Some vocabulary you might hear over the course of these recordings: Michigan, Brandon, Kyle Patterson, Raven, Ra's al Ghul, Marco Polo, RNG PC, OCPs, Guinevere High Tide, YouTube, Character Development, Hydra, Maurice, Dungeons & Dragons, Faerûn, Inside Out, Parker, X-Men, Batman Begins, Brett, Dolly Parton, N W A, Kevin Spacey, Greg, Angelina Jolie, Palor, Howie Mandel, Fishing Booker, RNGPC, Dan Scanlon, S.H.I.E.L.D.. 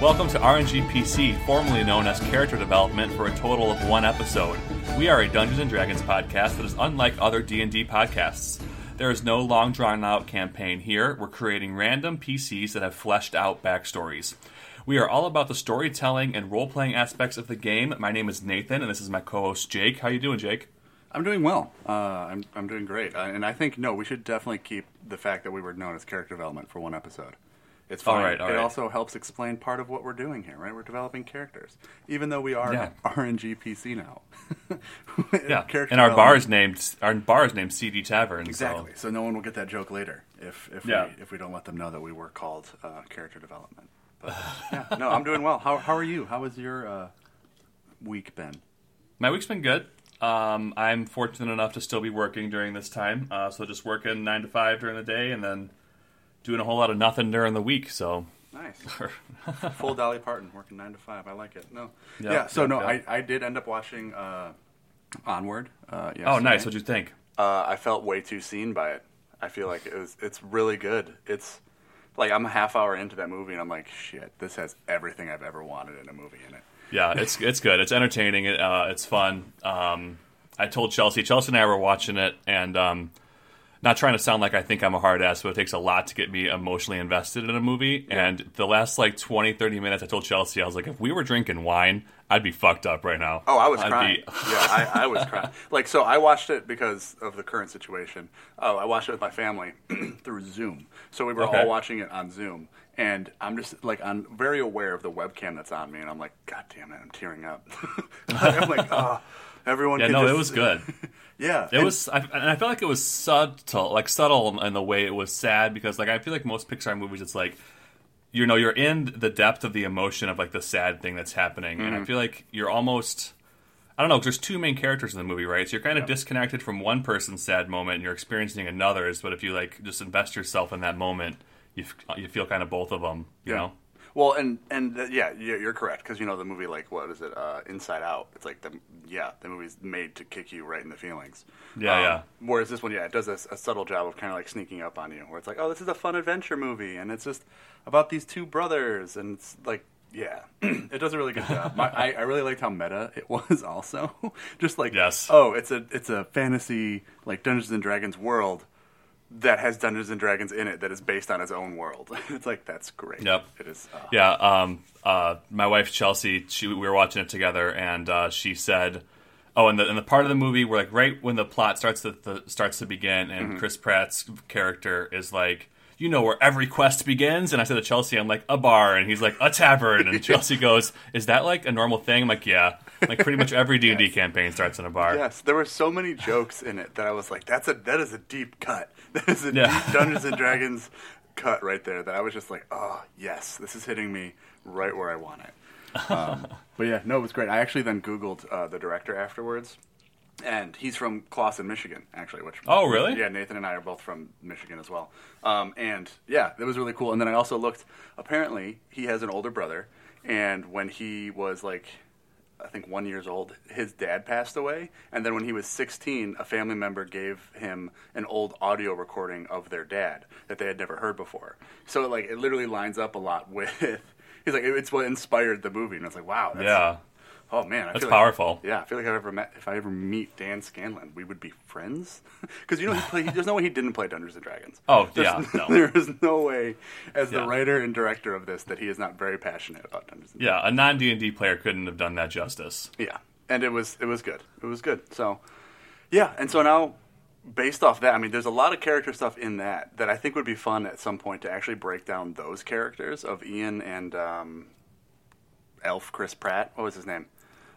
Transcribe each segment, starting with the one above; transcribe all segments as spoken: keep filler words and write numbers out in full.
Welcome to R N G P C, formerly known as Character Development, for a total of one episode. We are a Dungeons and Dragons podcast that is unlike other D and D podcasts. There is no long, drawn-out campaign here. We're creating random P Cs that have fleshed-out backstories. We are all about the storytelling and role-playing aspects of the game. My name is Nathan, and this is my co-host, Jake. How you doing, Jake? I'm doing well. Uh, I'm I'm doing great. I, and I think, no, we should definitely keep the fact that we were known as Character Development for one episode. It's fine. All right, all it right. also helps explain part of what we're doing here, right? We're developing characters, even though we are yeah. R N G P C now. yeah, and our bar is named our bar is named C D Tavern. Exactly. So. so no one will get that joke later if if yeah. we if we don't let them know that we were called uh, Character Development. But yeah, no, I'm doing well. How how are you? How has your uh, week been? My week's been good. Um, I'm fortunate enough to still be working during this time, uh, so just working nine to five during the day, and then doing a whole lot of nothing during the week, so nice. Full Dolly Parton, working nine to five. I like it. No, yep, yeah. So yep, no, yep. I, I did end up watching uh, Onward. Uh, oh, nice. What'd you think? Uh, I felt way too seen by it. I feel like it was. It's really good. It's like I'm a half hour into that movie, and I'm like, shit, this has everything I've ever wanted in a movie in it. Yeah, it's it's good. It's entertaining. It, uh, it's fun. Um, I told Chelsea. Chelsea and I were watching it, and. Um, Not trying to sound like I think I'm a hard ass, but it takes a lot to get me emotionally invested in a movie. Yeah. And the last like twenty, thirty minutes, I told Chelsea, I was like, if we were drinking wine, I'd be fucked up right now. Oh, I was I'd crying. Be... yeah, I, I was crying. Like, so I watched it because of the current situation. Oh, I watched it with my family through Zoom. So we were okay. all watching it on Zoom. And I'm just like, I'm very aware of the webcam that's on me. And I'm like, God damn it, I'm tearing up. I'm like, oh. Everyone yeah, can no, just... it was good. yeah, it and... was, I, and I felt like it was subtle, like subtle in the way it was sad because, like, I feel like most Pixar movies, it's like, you know, you're in the depth of the emotion of like the sad thing that's happening, mm-hmm. and I feel like you're almost, I don't know, because there's two main characters in the movie, right? So you're kind of yeah. disconnected from one person's sad moment, and you're experiencing another's. But if you like just invest yourself in that moment, you f- you feel kind of both of them, you yeah. know. Well, and, and uh, yeah, you're correct, because, you know, the movie, like, what is it, uh, Inside Out, it's like, the yeah, the movie's made to kick you right in the feelings. Yeah, um, yeah. Whereas this one, yeah, it does a, a subtle job of kind of, like, sneaking up on you, where it's like, oh, this is a fun adventure movie, and it's just about these two brothers, and it's, like, yeah, it does a really good job. My, I, I really liked how meta it was also. just, like, yes. oh, it's a it's a fantasy, like, Dungeons and Dragons world. That has Dungeons and Dragons in it that is based on its own world. It's like, that's great. Yep. It is. Uh... Yeah. Um, uh, my wife, Chelsea, she, we were watching it together, and uh, she said, oh, and the, and the part of the movie where, like, right when the plot starts to, the, starts to begin, and mm-hmm. Chris Pratt's character is like, you know where every quest begins? And I said to Chelsea, I'm like, a bar. And he's like, a tavern. And Chelsea goes, is that like a normal thing? I'm like, yeah. Like pretty much every D and D yes. campaign starts in a bar. Yes. There were so many jokes in it that I was like, that's a that is a deep cut. That is a yeah. deep Dungeons and Dragons cut right there that I was just like, oh, yes. This is hitting me right where I want it. Um, but yeah, no, it was great. I actually then Googled uh, the director afterwards. And he's from Clawson, Michigan, actually. Which oh, really? Yeah, Nathan and I are both from Michigan as well. Um, and, yeah, it was really cool. And then I also looked. Apparently, he has an older brother. And when he was, like, I think one years old, his dad passed away. And then when he was sixteen, a family member gave him an old audio recording of their dad that they had never heard before. So, like, it literally lines up a lot with... He's like, it's what inspired the movie. And I was like, wow. That's, yeah. Oh, man. I That's feel powerful. Like, yeah, I feel like I've ever met, if I ever meet Dan Scanlon, we would be friends. Because, you know, he play, there's no way he didn't play Dungeons and Dragons. Oh, there's, yeah. No. There is no way, as yeah. the writer and director of this, that he is not very passionate about Dungeons and Dragons. Yeah, a non-D and D player couldn't have done that justice. Yeah, and it was it was good. It was good. So, yeah, and so now, based off that, I mean, there's a lot of character stuff in that that I think would be fun at some point to actually break down those characters of Ian and um, Elf Chris Pratt. What was his name?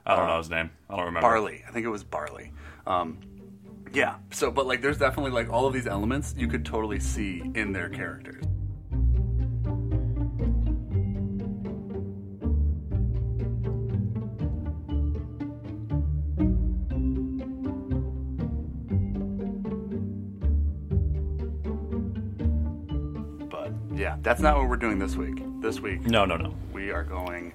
I don't um, know his name. I don't remember. Barley. I think it was Barley. Um, yeah. So, but like, there's definitely like all of these elements you could totally see in their characters. But yeah, that's not what we're doing this week. This week. No, no, no. We are going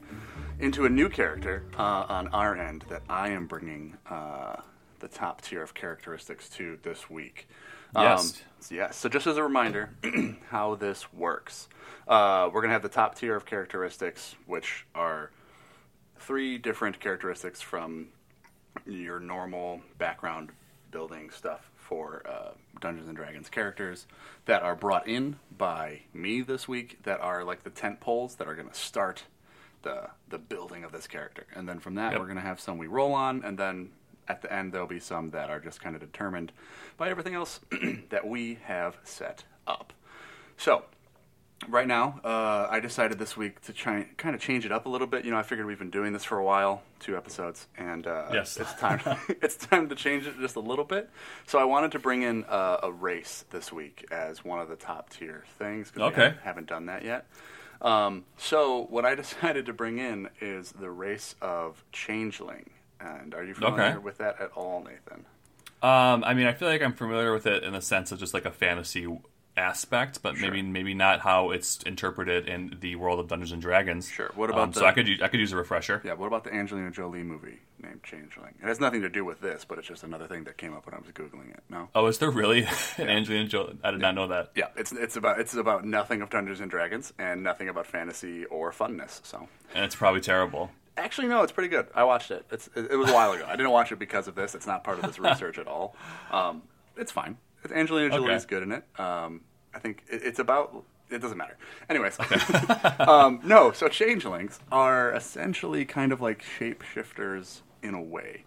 into a new character uh, on our end that I am bringing uh, the top tier of characteristics to this week. Yes. Um, yes. So just as a reminder how this works, uh, we're going to have the top tier of characteristics, which are three different characteristics from your normal background building stuff for uh, Dungeons and Dragons characters that are brought in by me this week that are like the tent poles that are going to start the the building of this character. And then from that, yep. we're going to have some we roll on, and then at the end, there'll be some that are just kind of determined by everything else that we have set up. So, right now, uh, I decided this week to try, kind of change it up a little bit. You know, I figured we've been doing this for a while, two episodes, and uh, yes. it's time it's time to change it just a little bit. So I wanted to bring in uh, a race this week as one of the top tier things, because okay. we haven't, haven't done that yet. Um, so what I decided to bring in is the race of Changeling. And are you familiar okay. with that at all, Nathan? Um, I mean, I feel like I'm familiar with it in the sense of just like a fantasy aspect, but sure. maybe maybe not how it's interpreted in the world of Dungeons and Dragons. Sure. What about um, the, so I could use, I could use a refresher. Yeah. What about the Angelina Jolie movie named Changeling? It has nothing to do with this, but it's just another thing that came up when I was googling it. No. Oh, is there really an yeah. Angelina Jolie? I did yeah. not know that. Yeah. It's it's about it's about nothing of Dungeons and Dragons and nothing about fantasy or funness. So. And it's probably terrible. Actually, no, it's pretty good. I watched it. It's It was a while ago. I didn't watch it because of this. It's not part of this research at all. Um, it's fine. Angelina Jolie is okay. good in it. Um, I think it, it's about... It doesn't matter. Anyways. Okay. um, no, so changelings are essentially kind of like shapeshifters in a way.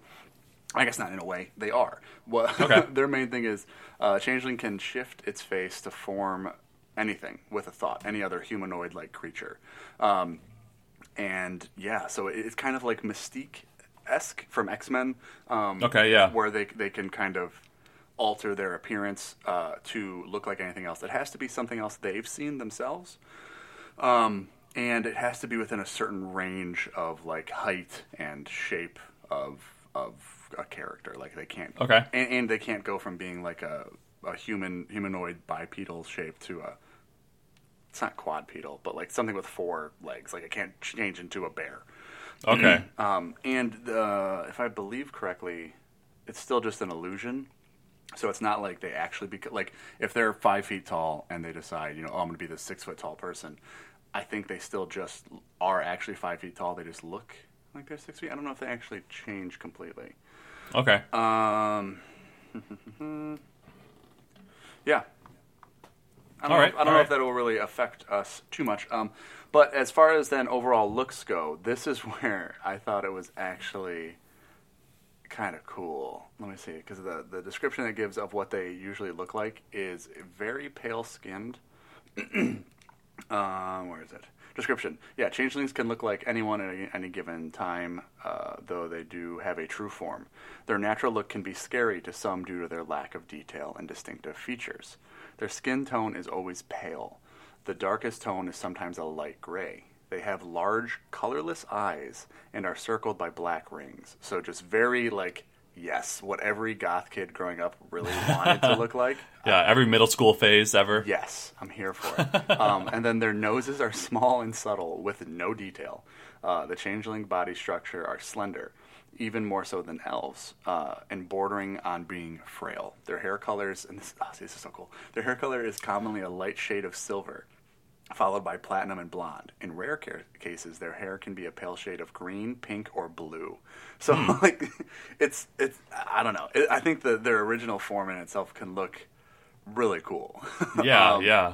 I guess not in a way. They are. Well, okay. Their main thing is uh, changeling can shift its face to form anything with a thought, any other humanoid-like creature. Um And, yeah, so it's kind of like Mystique-esque from X-Men. Um, okay, yeah. Where they they can kind of alter their appearance uh, to look like anything else. It has to be something else they've seen themselves. Um, and it has to be within a certain range of, like, height and shape of of a character. Like, they can't... Okay. And, and they can't go from being, like, a, a human humanoid bipedal shape to a... It's not quadrupedal, but like something with four legs. Like it can't change into a bear. Okay. um, and the, if I believe correctly, it's still just an illusion. So it's not like they actually bec- like if they're five feet tall and they decide, you know, oh, I'm going to be this six foot tall person. I think they still just are actually five feet tall. They just look like they're six feet. I don't know if they actually change completely. Okay. Um. yeah. I don't, all right, know, if, I don't know right. if that will really affect us too much. Um, but as far as then overall looks go, this is where I thought it was actually kind of cool. Let me see, because the, the description it gives of what they usually look like is very pale-skinned. um, where is it? Description. Yeah, changelings can look like anyone at any, any given time, uh, though they do have a true form. Their natural look can be scary to some due to their lack of detail and distinctive features. Their skin tone is always pale. The darkest tone is sometimes a light gray. They have large, colorless eyes and are circled by black rings. So just very, like, yes, what every goth kid growing up really wanted to look like. Yeah, every middle school phase ever. Yes, I'm here for it. um, and then their noses are small and subtle with no detail. Uh, the changeling body structure are slender, even more so than elves, uh, and bordering on being frail. Their hair colors, and this, oh, see, this is so cool, their hair color is commonly a light shade of silver, followed by platinum and blonde. In rare care- cases, their hair can be a pale shade of green, pink, or blue. So, mm. like, it's, it's, I don't know. It, I think the, their original form in itself can look really cool. Yeah, um, yeah.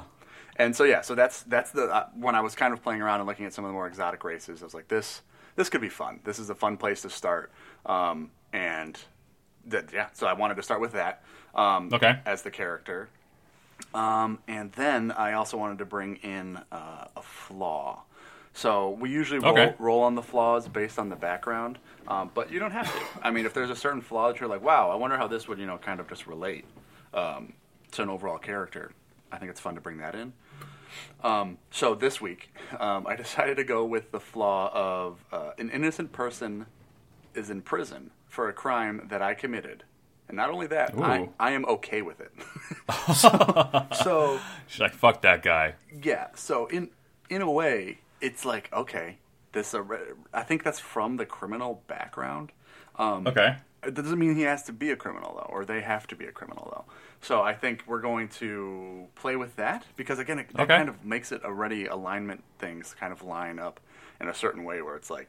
And so, yeah, so that's, that's the, uh, when I was kind of playing around and looking at some of the more exotic races, I was like, this... This could be fun. This is a fun place to start. Um, and, th- yeah, so I wanted to start with that um, okay. as the character. Um, and then I also wanted to bring in uh, a flaw. So we usually roll, okay. roll on the flaws based on the background, um, but you don't have to. I mean, if there's a certain flaw that you're like, wow, I wonder how this would, you know, kind of just relate um, to an overall character, I think it's fun to bring that in. Um, so this week, um, I decided to go with the flaw of uh, an innocent person is in prison for a crime that I committed. And not only that, I, I am okay with it. so, so she's like, fuck that guy. Yeah. So in in a way, it's like, okay, this. Uh, I think that's from the criminal background. Um, okay. It doesn't mean he has to be a criminal, though, or they have to be a criminal, though. So I think we're going to play with that, because, again, it, okay. it kind of makes it already alignment things kind of line up in a certain way where it's like,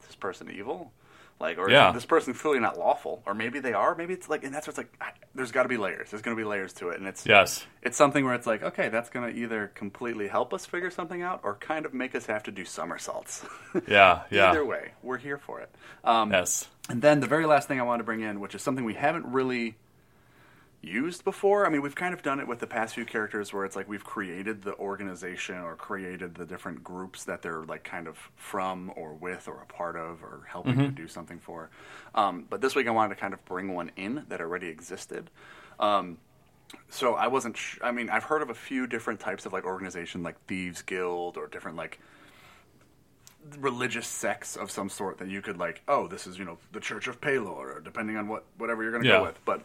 is this person evil? Like, or yeah. is this person clearly not lawful? Or maybe they are. Maybe it's like, and that's where it's like, I, there's got to be layers. There's going to be layers to it. And it's yes. it's something where it's like, okay, that's going to either completely help us figure something out or kind of make us have to do somersaults. Yeah, yeah. Either way, we're here for it. Um, yes. And then the very last thing I wanted to bring in, which is something we haven't really used before. I mean, we've kind of done it with the past few characters where it's like we've created the organization or created the different groups that they're like kind of from or with or a part of or helping mm-hmm. to do something for. Um, but this week I wanted to kind of bring one in that already existed. Um, so I wasn't sh- I mean, I've heard of a few different types of like organization, like Thieves Guild or different like religious sects of some sort that you could like, oh, this is, you know, the Church of Palor, or depending on what whatever you're going to yeah. go with. But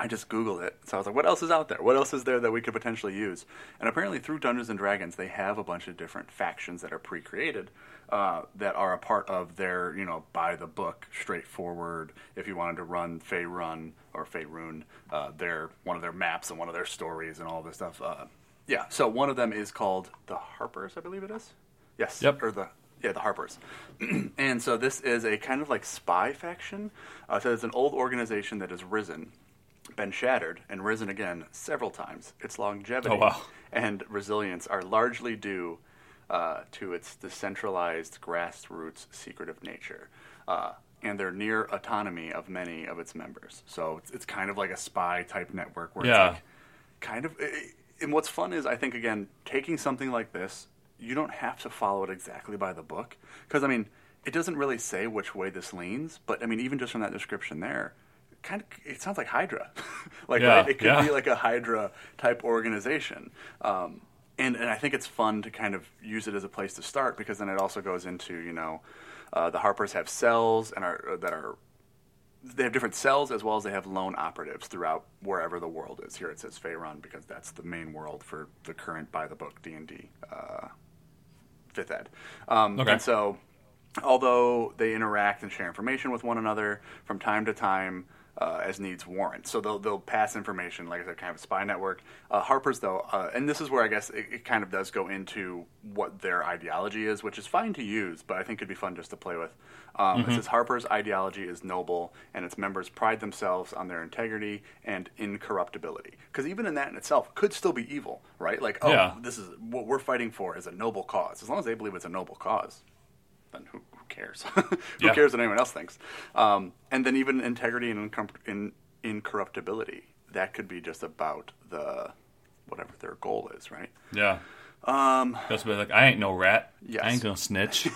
I just Googled it. So I was like, what else is out there? What else is there that we could potentially use? And apparently through Dungeons and Dragons, they have a bunch of different factions that are pre-created uh, that are a part of their, you know, by-the-book, straightforward, if you wanted to run Faerûn or Faerûn, uh, their, one of their maps and one of their stories and all this stuff. Uh, yeah, so one of them is called the Harpers, I believe it is? Yes. Yep. Or the... Yeah, the Harpers. And so this is a kind of like spy faction. Uh, so it's an old organization that has risen, been shattered, and risen again several times. Its longevity oh, wow. and resilience are largely due uh, to its decentralized grassroots secretive nature uh, and their near autonomy of many of its members. So it's, it's kind of like a spy type network where yeah. it's like kind of... It, and what's fun is, I think, again, taking something like this, you don't have to follow it exactly by the book. Because, I mean, it doesn't really say which way this leans. But, I mean, even just from that description there, it, kind of, it sounds like Hydra. like yeah, right? It could yeah. be like a Hydra-type organization. Um, and, and I think it's fun to kind of use it as a place to start, because then it also goes into, you know, uh, the Harpers have cells and are that are they have different cells as well as they have lone operatives throughout wherever the world is. Here it says Faerûn because that's the main world for the current by-the-book D and D uh fifth ed. Um, okay. And so, although they interact and share information with one another from time to time uh, as needs warrant. So they'll they'll pass information, like I said, kind of a spy network. Uh, Harper's, though, uh, and this is where I guess it, it kind of does go into what their ideology is, which is fine to use, but I think it'd be fun just to play with. Um, mm-hmm. It says, Harper's ideology is noble, and its members pride themselves on their integrity and incorruptibility. Because even in that in itself could still be evil, right? Like, oh, yeah. this is what we're fighting for is a noble cause. As long as they believe it's a noble cause, then who, who cares? who yeah. cares what anyone else thinks? Um, and then even integrity and incom- in, incorruptibility, that could be just about the whatever their goal is, right? Yeah. Um, That's be like, I ain't no rat. Yes. I ain't gonna snitch.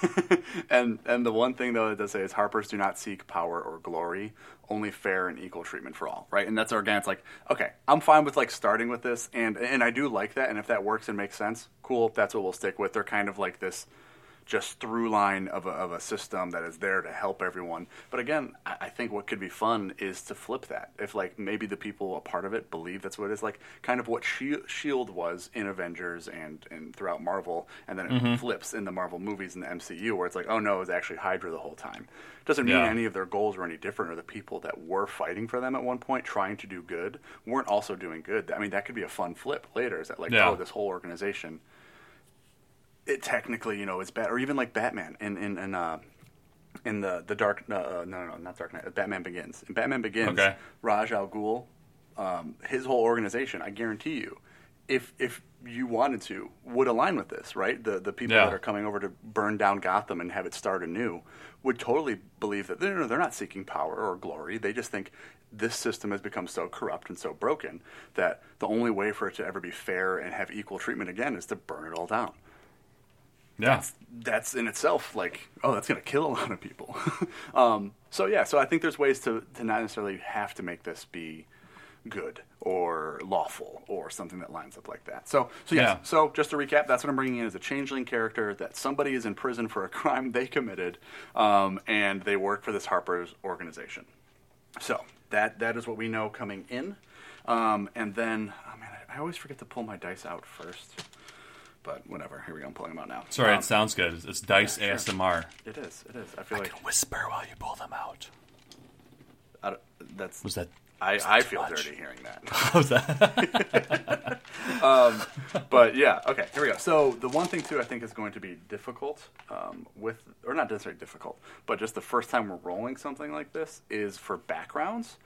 and and the one thing though that does say is Harpers do not seek power or glory, only fair and equal treatment for all, right? And that's our again. Like, okay, I'm fine with like starting with this, and and I do like that, and if that works and makes sense, cool. That's what we'll stick with. They're kind of like this, just through line of a, of a system that is there to help everyone. But again, I, I think what could be fun is to flip that. If like maybe the people a part of it believe that's what it is, like kind of what S H I E L D was in Avengers and, and throughout Marvel, and then it mm-hmm. flips in the Marvel movies and the M C U where it's like, oh no, it was actually Hydra the whole time. Doesn't mean yeah. any of their goals were any different, or the people that were fighting for them at one point trying to do good weren't also doing good. I mean, that could be a fun flip later. Is that like, yeah. oh, this whole organization... It technically, you know, it's bad, or even like Batman in in, in uh in the the dark uh, no no not Dark Knight, Batman Begins. In Batman Begins, okay. Ra's al Ghul, um, his whole organization, I guarantee you, if if you wanted to, would align with this, right? The the people yeah. that are coming over to burn down Gotham and have it start anew would totally believe that they're, they're not seeking power or glory. They just think this system has become so corrupt and so broken that the only way for it to ever be fair and have equal treatment again is to burn it all down. Yeah, that's, that's in itself like, oh, that's going to kill a lot of people. um, so, yeah, so I think there's ways to, to not necessarily have to make this be good or lawful or something that lines up like that. So, so yes, yeah. so just to recap, that's what I'm bringing in is a changeling character that somebody is in prison for a crime they committed, um, and they work for this Harper's organization. So that that is what we know coming in. Um, and then, oh, man, I, I always forget to pull my dice out first. But whatever, here we go, I'm pulling them out now. Sorry, um, it sounds good. It's dice yeah, sure. A S M R. It is, it is. I feel I like... I can whisper while you pull them out. I don't, that's was that. I, was that I feel much? dirty hearing that. What was that? um, but yeah, okay, here we go. So the one thing too, I think is going to be difficult um, with, or not necessarily difficult, but just the first time we're rolling something like this is for backgrounds.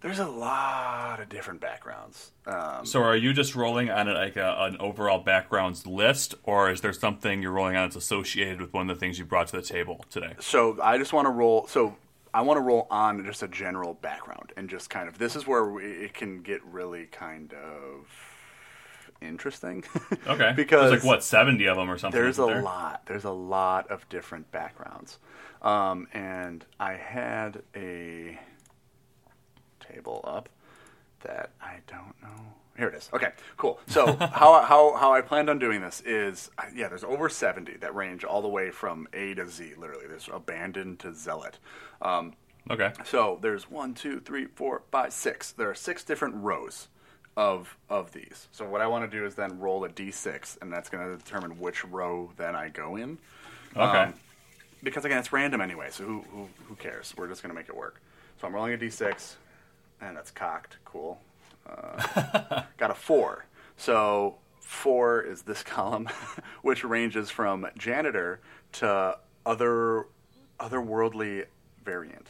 There's a lot of different backgrounds. Um, so are you just rolling on like a, an overall backgrounds list, or is there something you're rolling on that's associated with one of the things you brought to the table today? So I just want to roll. So I want to roll on just a general background and just kind of, this is where we, it can get really kind of interesting. Okay. Because there's like, what, seventy of them or something? There's a there? lot. There's a lot of different backgrounds. Um, and I had a table up that I don't know. Here it is. Okay, cool. So how how how I planned on doing this is, yeah, there's over seventy that range all the way from A to Z, literally. There's abandoned to zealot. Um, okay. So there's one, two, three, four, five, six. There are six different rows of of these. So what I want to do is then roll a d six, and that's going to determine which row then I go in. Okay. Um, because, again, it's random anyway, so who, who, who cares? We're just going to make it work. So I'm rolling a d six, and that's cocked. Cool. Uh, got a four. So four is this column, which ranges from janitor to other otherworldly variant.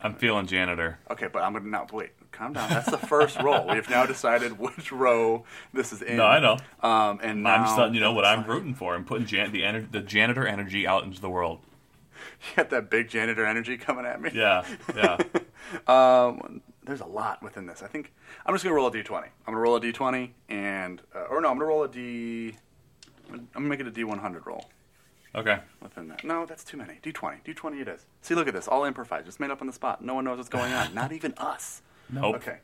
I'm feeling janitor. Okay, but I'm going to not wait. Calm down. That's the first roll. We have now decided which row this is in. No, I know. Um, and now, I'm still, you know what I'm rooting for. I'm putting jan- the, ener- the janitor energy out into the world. You got that big janitor energy coming at me. Yeah, yeah. um, there's a lot within this. I think I'm just going to roll a d twenty. I'm going to roll a d twenty and, uh, or no, I'm going to roll a d, I'm going to make it a d one hundred roll. Okay. Within that. No, that's too many. d twenty. d twenty it is. See, look at this. All improvised. It's made up on the spot. No one knows what's going on. Not even us. Nope. Okay.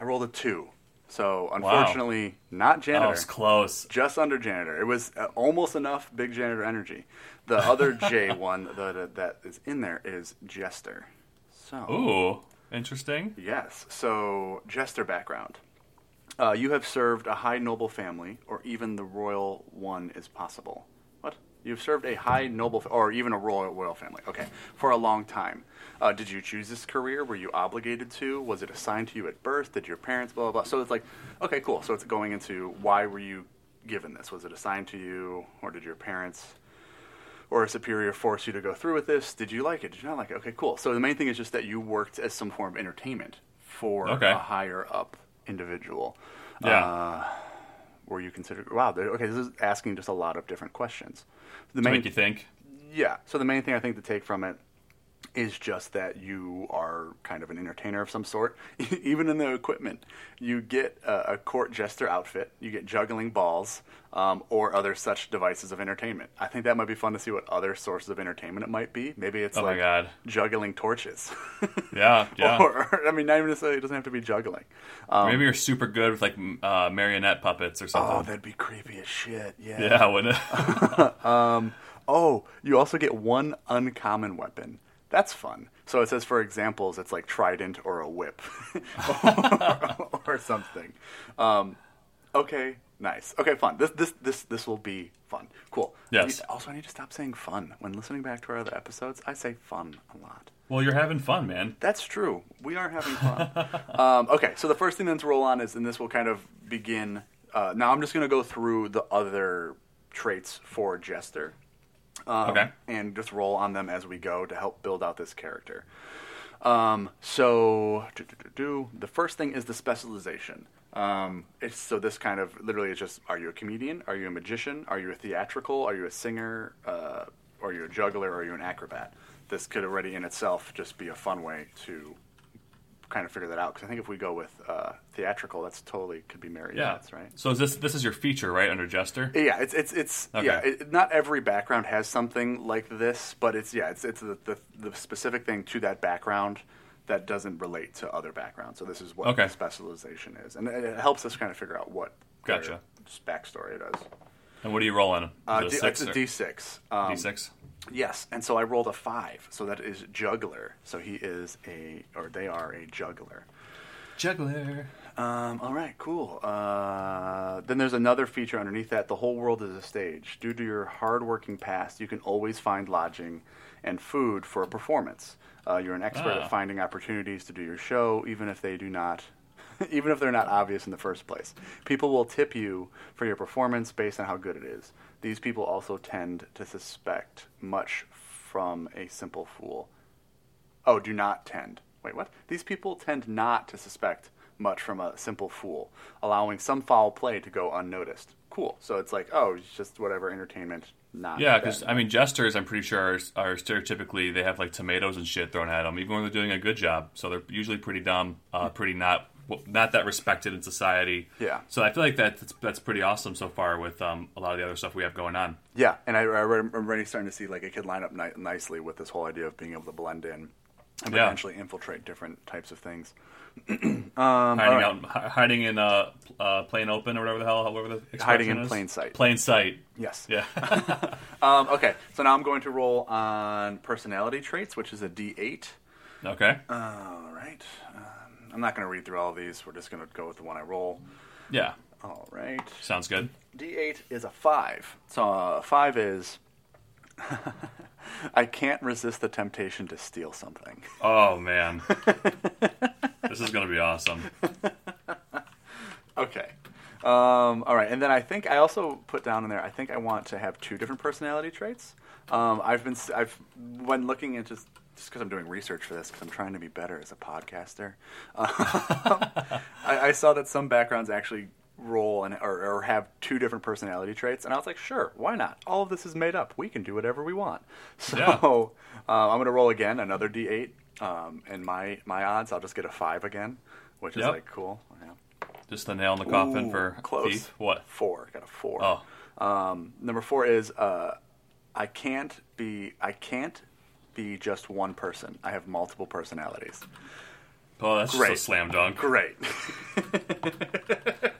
I rolled a two. So, unfortunately, wow. not janitor. That was close. Just under janitor. It was uh, almost enough big janitor energy. The other J one the, the, that is in there is jester. So, ooh, interesting. Yes. So, jester background. Uh, you have served a high noble family, or even the royal one is possible. What? You've served a high noble, fa- or even a royal royal family. Okay. For a long time. Uh, did you choose this career? Were you obligated to? Was it assigned to you at birth? Did your parents, blah, blah, blah. So it's like, okay, cool. So it's going into why were you given this? Was it assigned to you, or did your parents or a superior force you to go through with this? Did you like it? Did you not like it? Okay, cool. So the main thing is just that you worked as some form of entertainment for okay. a higher up individual. Yeah. Uh, were you considered? Wow. Okay, this is asking just a lot of different questions. The main, to make you think. Yeah. So the main thing I think to take from it is just that you are kind of an entertainer of some sort. Even in the equipment, you get a, a court jester outfit, you get juggling balls, um, or other such devices of entertainment. I think that might be fun to see what other sources of entertainment it might be. Maybe it's oh like my God. juggling torches. yeah, yeah. Or, or, I mean, not even necessarily, it doesn't have to be juggling. Um, Maybe you're super good with, like, uh, marionette puppets or something. Oh, that'd be creepy as shit, yeah. Yeah, wouldn't it? um, oh, you also get one uncommon weapon. That's fun. So it says, for examples, it's like trident or a whip or, or something. Um, okay, nice. Okay, fun. This this this this will be fun. Cool. Yes. I need, also, I need to stop saying fun. When listening back to our other episodes, I say fun a lot. Well, you're having fun, man. That's true. We are having fun. um, okay, so the first thing then to roll on is, and this will kind of begin. Uh, now I'm just going to go through the other traits for Jester. Um, okay. And just roll on them as we go to help build out this character. Um, so, do, do, do, do. The first thing is the specialization. Um, it's, so this kind of literally is just, are you a comedian? Are you a magician? Are you a theatrical? Are you a singer? Uh, are you a juggler? Are you an acrobat? This could already in itself just be a fun way to kind of figure that out. Because I think if we go with uh, theatrical, that's totally could be marionettes, yeah. right? So is this this is your feature, right, under Jester? Yeah, it's it's it's okay. yeah. It, not every background has something like this, but it's yeah, it's it's the, the the specific thing to that background that doesn't relate to other backgrounds. So this is what okay. the specialization is, and it, it helps us kind of figure out what gotcha backstory it is. And what do you roll on? Uh, D, it's a d six. Um, d six. Yes, and so I rolled a five, so that is juggler. So he is a, or they are a juggler. Juggler. Um, all right, cool. Uh, then there's another feature underneath that. The whole world is a stage. Due to your hardworking past, you can always find lodging and food for a performance. Uh, you're an expert ah. at finding opportunities to do your show, even if they do not, even if they're not obvious in the first place. People will tip you for your performance based on how good it is. These people also tend to suspect much from a simple fool. Oh, do not tend. Wait, what? These people tend not to suspect much from a simple fool, allowing some foul play to go unnoticed. Cool. So it's like, oh, it's just whatever entertainment. Not yeah, because I mean, jesters, I'm pretty sure are, are stereotypically they have like tomatoes and shit thrown at them, even when they're doing a good job. So they're usually pretty dumb, uh, pretty not not that respected in society. Yeah. So I feel like that that's, that's pretty awesome so far with um, a lot of the other stuff we have going on. Yeah, and I, I'm already starting to see like it could line up ni- nicely with this whole idea of being able to blend in and potentially yeah. infiltrate different types of things. um, hiding, out, right. hiding in uh, uh, plain open or whatever the hell, however the expression hiding in is. plain sight. Plain sight. Yes. Yeah. um, okay, so now I'm going to roll on personality traits, which is a D eight. Okay. Uh, all right. Um, I'm not going to read through all of these. We're just going to go with the one I roll. Yeah. All right. Sounds good. D eight is a five. So uh, five is. I can't resist the temptation to steal something. Oh, man. This is going to be awesome. Okay. Um, all right. And then I think I also put down in there, I think I want to have two different personality traits. Um, I've been, I've, when looking into, just because I'm doing research for this, because I'm trying to be better as a podcaster, um, I, I saw that some backgrounds actually roll and or, or have two different personality traits, and I was like, sure, why not? All of this is made up. We can do whatever we want. So yeah. uh, I'm going to roll again, another D eight, um, and my, my odds, I'll just get a five again, which yep. is like cool. Yeah. Just the nail in the coffin. Ooh, for close. Thief. What? Four. Got a four. Oh. Um, number four is uh, I can't be I can't be just one person. I have multiple personalities. Oh, that's Great. Just a slam dunk. Great.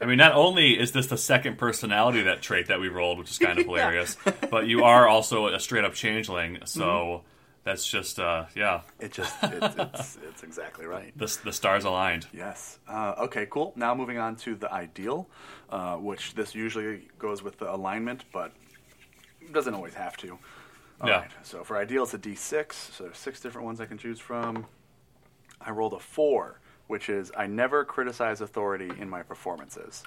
I mean, not only is this the second personality that trait that we rolled, which is kind of hilarious, yeah. but you are also a straight up changeling, so mm-hmm. that's just uh, yeah. It just it's, it's it's exactly right. The the stars aligned. Yes. Uh, okay. Cool. Now moving on to the ideal, uh, which this usually goes with the alignment, but doesn't always have to. All yeah. right. So for ideal, it's a D six. So there's six different ones I can choose from. I rolled a four, which is I never criticize authority in my performances.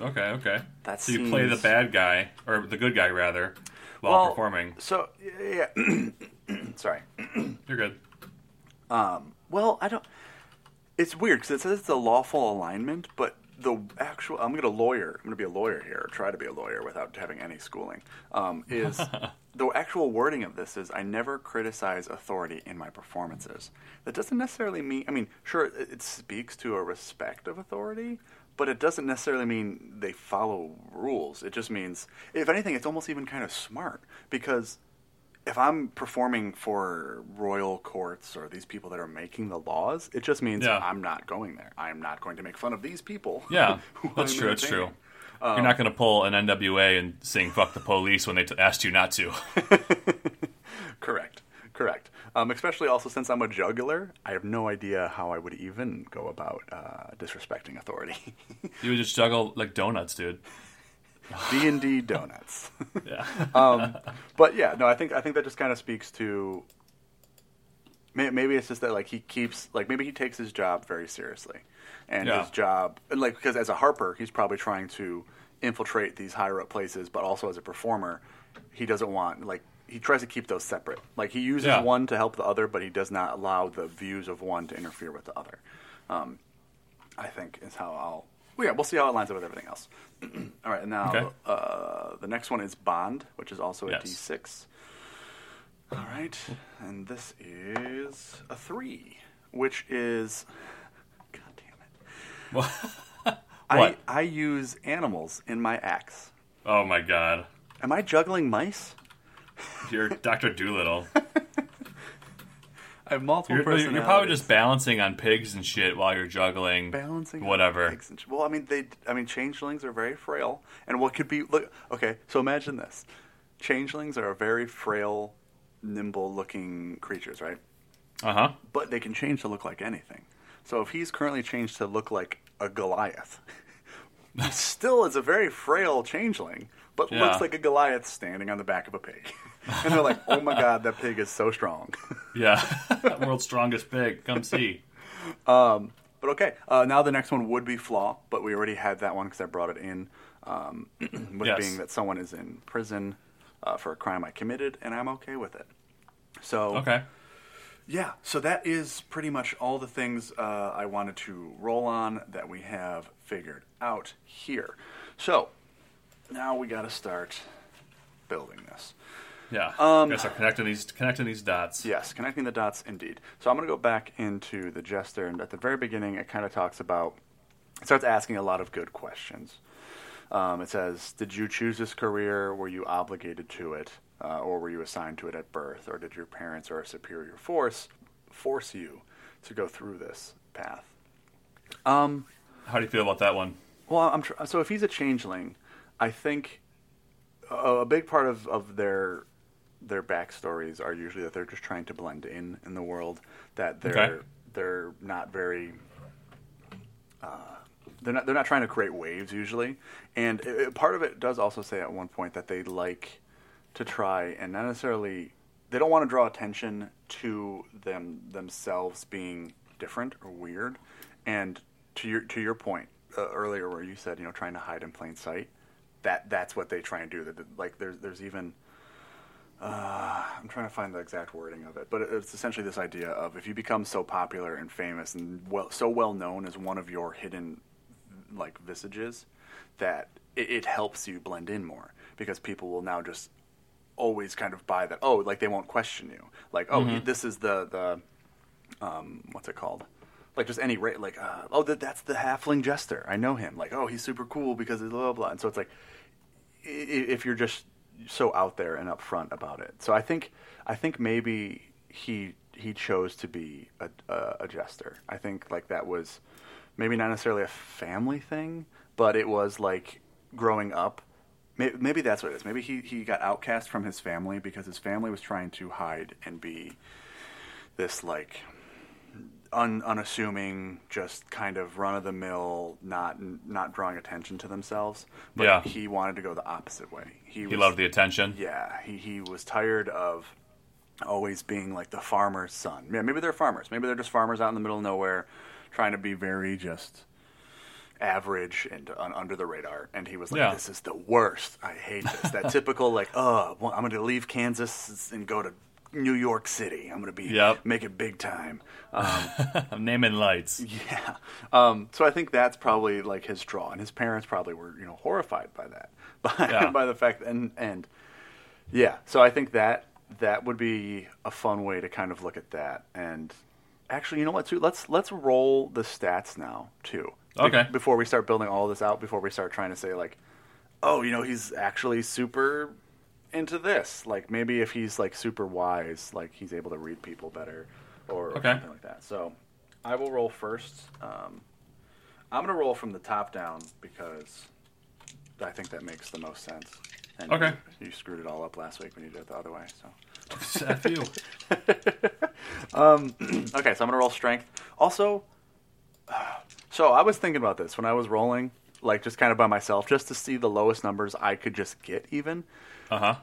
Okay, okay. That so seems... you play the bad guy, or the good guy, rather, while well, performing. So, yeah. Sorry. You're good. Um, well, I don't... It's weird, because it says it's a lawful alignment, but the actual... I'm going to lawyer. I'm going to be a lawyer here, or try to be a lawyer without having any schooling, um, is... The actual wording of this is, I never criticize authority in my performances. That doesn't necessarily mean, I mean, sure, it, it speaks to a respect of authority, but it doesn't necessarily mean they follow rules. It just means, if anything, it's almost even kind of smart. Because if I'm performing for royal courts or these people that are making the laws, it just means yeah. I'm not going there. I'm not going to make fun of these people. Yeah, that's I'm true, that's true. You're not going to pull an N W A and sing "fuck the police" when they t- asked you not to. Correct, correct. Um, especially also since I'm a juggler, I have no idea how I would even go about uh, disrespecting authority. You would just juggle like donuts, dude. D and D donuts. Yeah. um, but yeah, no, I think I think that just kind of speaks to. Maybe it's just that like he keeps like maybe he takes his job very seriously. And yeah. his job, and like because as a harper, he's probably trying to infiltrate these higher up places, but also as a performer, he doesn't want like he tries to keep those separate. Like he uses yeah. one to help the other, but he does not allow the views of one to interfere with the other. Um, I think is how I'll. Well, yeah, we'll see how it lines up with everything else. All right, and now okay. uh, the next one is bond, which is also yes. a D six. All right, and this is a three, which is. What? I, I use animals in my acts. Oh, my God. Am I juggling mice? You're Doctor Doolittle. I have multiple you're, personalities. You're probably just balancing on pigs and shit while you're juggling. Balancing whatever. On pigs and shit. Well, I mean, they, I mean, changelings are very frail. And what could be... Look, okay, so imagine this. Changelings are very frail, nimble-looking creatures, right? Uh-huh. But they can change to look like anything. So if he's currently changed to look like a Goliath, he still is a very frail changeling, but yeah. looks like a Goliath standing on the back of a pig. And they're like, oh my god, that pig is so strong. Yeah. World's strongest pig. Come see. Um, but okay. Uh, now the next one would be Flaw, but we already had that one because I brought it in. Um, with yes. being that someone is in prison uh, for a crime I committed, and I'm okay with it. So, okay. yeah, so that is pretty much all the things uh, I wanted to roll on that we have figured out here. So, now we got to start building this. Yeah, um, I guess I'm connecting these, connecting these dots. Yes, connecting the dots, indeed. So I'm going to go back into the Jester, and at the very beginning it kind of talks about, it starts asking a lot of good questions. Um, it says, did you choose this career? Were you obligated to it? Uh, or were you assigned to it at birth? Or did your parents or a superior force force you to go through this path? Um, How do you feel about that one? Well, I'm tr- so if he's a changeling, I think a, a big part of, of their their backstories are usually that they're just trying to blend in in the world, that they're okay. they're not very... Uh, They're not. They're not trying to create waves usually, and it, it, part of it does also say at one point that they like to try and not necessarily. They don't want to draw attention to them themselves being different or weird. And to your to your point uh, earlier, where you said you know trying to hide in plain sight, that that's what they try and do. That like there's there's even. Uh, I'm trying to find the exact wording of it, but it's essentially this idea of if you become so popular and famous and well so well known as one of your hidden like visages that it, it helps you blend in more because people will now just always kind of buy that. Oh, like they won't question you. Like, oh, mm-hmm. this is the, the, um, what's it called? Like just any rate, like, uh, oh, that that's the halfling jester. I know him. Like, oh, he's super cool because blah, blah, blah. And so it's like, if you're just so out there and upfront about it. So I think, I think maybe he, he chose to be a, a, a jester. I think like that was, maybe not necessarily a family thing, but it was like growing up. Maybe, maybe that's what it is. Maybe he, he got outcast from his family because his family was trying to hide and be this like un, unassuming, just kind of run of the mill, not not drawing attention to themselves. But yeah. he wanted to go the opposite way. He, he was, loved the attention. Yeah, he he was tired of always being like the farmer's son. Yeah, maybe they're farmers. Maybe they're just farmers out in the middle of nowhere. Trying to be very just average and uh, under the radar. And he was like, yeah. this is the worst. I hate this. That typical like, oh, well, I'm going to leave Kansas and go to New York City. I'm going to be yep. make it big time. Um, I'm naming lights. Yeah. Um, so I think that's probably like his draw. And his parents probably were, you know, horrified by that. By, yeah. by the fact. And, and yeah, so I think that that would be a fun way to kind of look at that. And actually, you know what, too? Let's let's roll the stats now, too. Okay. Be- before we start building all this out, before we start trying to say, like, oh, you know, he's actually super into this. Like, maybe if he's, like, super wise, like, he's able to read people better or, okay. or something like that. So I will roll first. Um, I'm going to roll from the top down because I think that makes the most sense. And okay. You, you screwed it all up last week when you did it the other way, so... F you. um, okay, so I'm going to roll strength. Also, so I was thinking about this when I was rolling, like just kind of by myself, just to see the lowest numbers I could just get even. Uh-huh.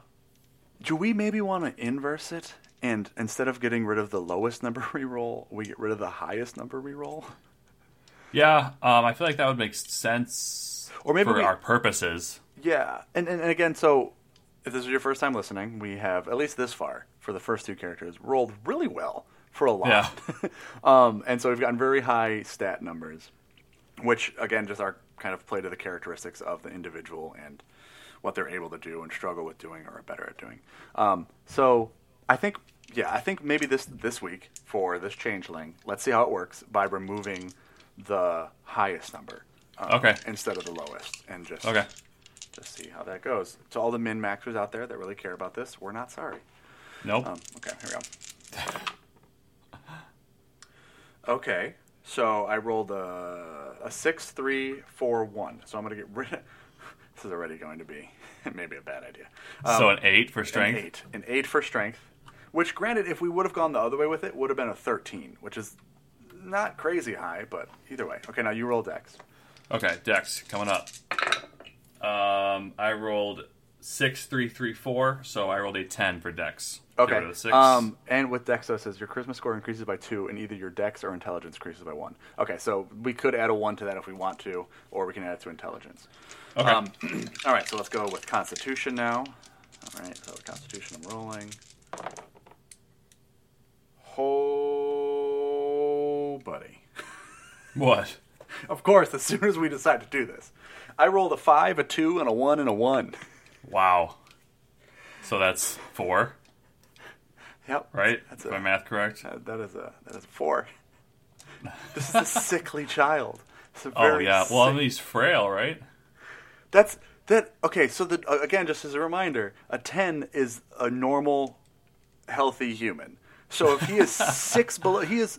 Do we maybe want to inverse it? And instead of getting rid of the lowest number we roll, we get rid of the highest number we roll? Yeah, um, I feel like that would make sense or maybe for we, our purposes. Yeah, and, and, and again, so... If this is your first time listening, we have, at least this far, for the first two characters, rolled really well for a lot. Yeah. um, and so we've gotten very high stat numbers, which, again, just are kind of play to the characteristics of the individual and what they're able to do and struggle with doing or are better at doing. Um, so I think, yeah, I think maybe this, this week for this changeling, let's see how it works by removing the highest number um, okay. instead of the lowest and just... Okay. To see how that goes. To all the min-maxers out there that really care about this, we're not sorry. Nope. Um, okay, here we go. Okay, so I rolled a, a six, three, four, one. So I'm going to get rid of... This is already going to be maybe a bad idea. Um, so an eight for strength? An eight. An eight for strength. Which, granted, if we would have gone the other way with it, would have been a thirteen, which is not crazy high, but either way. Okay, now you roll Dex. Okay, Dex, coming up. Um, I rolled six, three, three, four, so I rolled a ten for Dex. Okay. Zero to six. Um, and with Dex, though, it says your charisma score increases by two, and either your Dex or intelligence increases by one. Okay, so we could add a one to that if we want to, or we can add it to intelligence. Okay. Um, all right, so let's go with Constitution now. All right, so Constitution I'm rolling. Oh, buddy. What? Of course, as soon as we decide to do this. I rolled a five, a two, and a one, and a one. Wow. So that's four? Yep. Right? That's, that's Is a, my math correct? Uh, that is a that is a four. This is a sickly child. It's a very oh, yeah. Well, sick... he's frail, right? That's... that. Okay, so the, uh, again, just as a reminder, a ten is a normal, healthy human. So if he is six below... He is...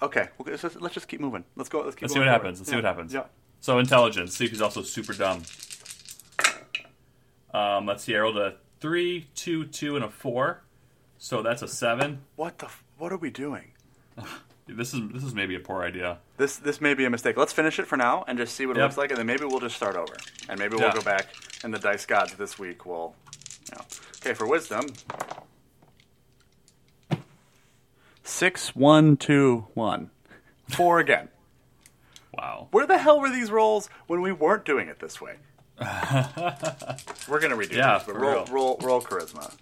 Okay, well, let's, just, let's just keep moving. Let's go. Let's keep. Let's see what forward. happens. Let's yeah. see what happens. Yeah. So intelligence. See if he's also super dumb. Um, let's see. I rolled a three, two, two, and a four. So that's a seven. What the? F- what are we doing? this is this is maybe a poor idea. This this may be a mistake. Let's finish it for now and just see what yep. it looks like, and then maybe we'll just start over, and maybe we'll yeah. go back, and the dice gods this week will. You know. Okay, for wisdom. Six, one, two, one. Four again. Wow. Where the hell were these rolls when we weren't doing it this way? We're going to redo yeah, this, but roll, roll, roll charisma.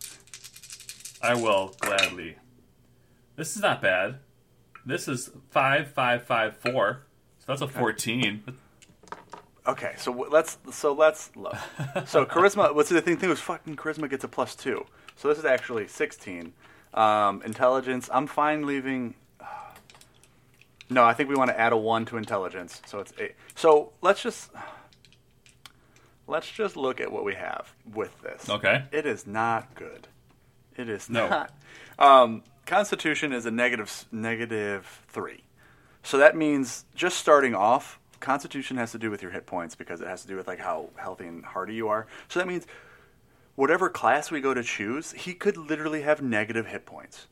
I will, gladly. This is not bad. This is five, five, five, four. So that's a fourteen. Okay, so let's so let's look. So charisma, what's the thing? thing was fucking charisma gets a plus two. So this is actually sixteen. Um, intelligence, I'm fine leaving... No, I think we want to add a one to intelligence, so it's eight. So let's just... Let's just look at what we have with this. Okay. It is not good. It is no. not. Um, Constitution is a negative, negative three. So that means just starting off, Constitution has to do with your hit points because it has to do with like how healthy and hearty you are. So that means... Whatever class we go to choose, he could literally have negative hit points.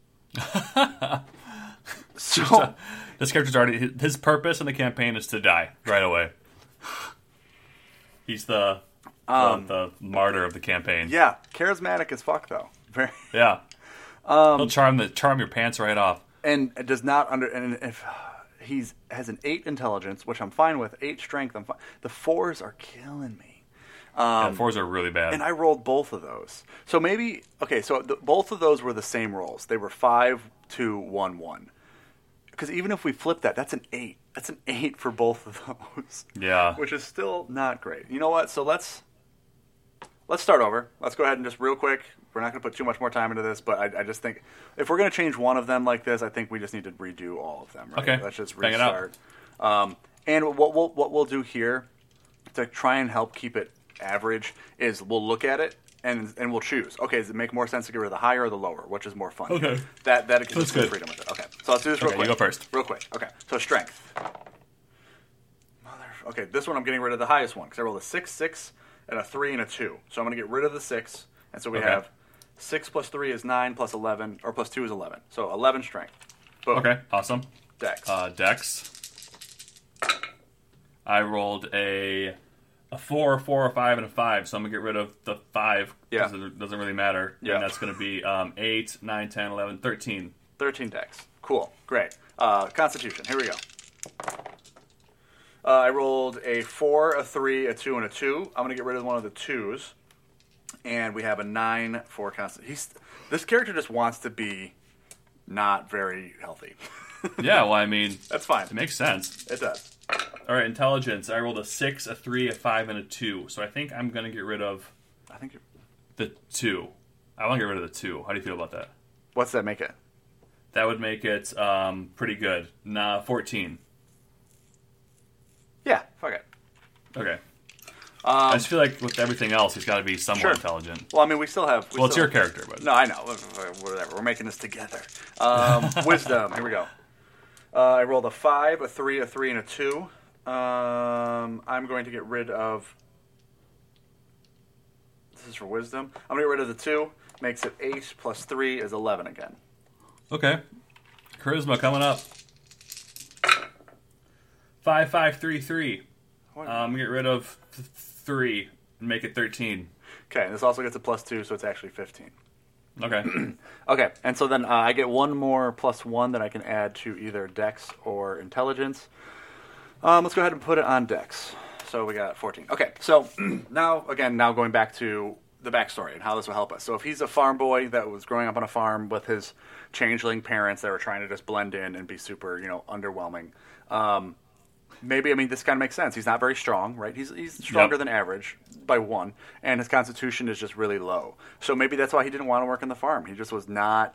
so, so this character's already his purpose in the campaign is to die right away. He's the um, the, the martyr of the campaign. Yeah, charismatic as fuck though. Very, yeah, um, he'll charm the charm your pants right off. And does not under and if he's has an eight intelligence, which I'm fine with, eight strength. I'm fine. The fours are killing me. Um, yeah, fours are really bad. And I rolled both of those. So maybe, okay, so the, both of those were the same rolls. They were five, two, one, one. Because even if we flip that, that's an eight. That's an eight for both of those. Yeah. Which is still not great. You know what? So let's let's start over. Let's go ahead and just real quick. We're not going to put too much more time into this, but I, I just think if we're going to change one of them like this, I think we just need to redo all of them. Right? Okay. Let's just restart. Um, and what we'll, what we'll do here to try and help keep it average is we'll look at it and and we'll choose. Okay, does it make more sense to get rid of the higher or the lower? Which is more fun? Okay, that that gives us good freedom with it. Okay, so let's do this real okay, quick. You go first, real quick. Okay, so strength. Mother. Okay, this one I'm getting rid of the highest one because I rolled a six, six, and a three and a two. So I'm going to get rid of the six, and so we okay. have six plus three is nine plus eleven, or plus two is eleven. So eleven strength. Boom. Okay, awesome. Dex. Uh, Dex. I rolled a. A four, a four, a five, and a five. So I'm going to get rid of the five because yeah. it doesn't really matter. Yeah. And that's going to be um, eight, nine, ten, eleven, thirteen. thirteen decks. Cool. Great. Uh, Constitution. Here we go. Uh, I rolled a four, a three, a two, and a two. I'm going to get rid of one of the twos. And we have a nine for Constitution. This character just wants to be not very healthy. Yeah, well, I mean... That's fine. It makes sense. It does. All right, intelligence. I rolled a six, a three, a five, and a two. So I think I'm going to get rid of I think you're... the two. I want to get rid of the two. How do you feel about that? What's that make it? That would make it um, pretty good. Nah, fourteen. Yeah, fuck it. Okay. Um, I just feel like with everything else, he's got to be somewhat sure. intelligent. Well, I mean, we still have... We well, still it's your have... character, but... No, I know. Whatever. We're making this together. Um, wisdom. Here we go. Uh, I rolled a five, a three, a three, and a two. Um, I'm going to get rid of... This is for wisdom. I'm going to get rid of the two. Makes it eight plus three is eleven again. Okay. Charisma coming up. Five, five, three, three. I'm um, gonna get rid of th- three and make it thirteen. Okay, and this also gets a plus two, so it's actually fifteen. Okay. Okay, and so then uh, I get one more plus one that I can add to either Dex or Intelligence. Um, let's go ahead and put it on Dex. So we got fourteen. Okay, so now, again, now going back to the backstory and how this will help us. So if he's a farm boy that was growing up on a farm with his changeling parents that were trying to just blend in and be super, you know, underwhelming, um, maybe, I mean, this kind of makes sense. He's not very strong, right? He's he's stronger yep. than average by one, and his constitution is just really low. So maybe that's why he didn't want to work on the farm. He just was not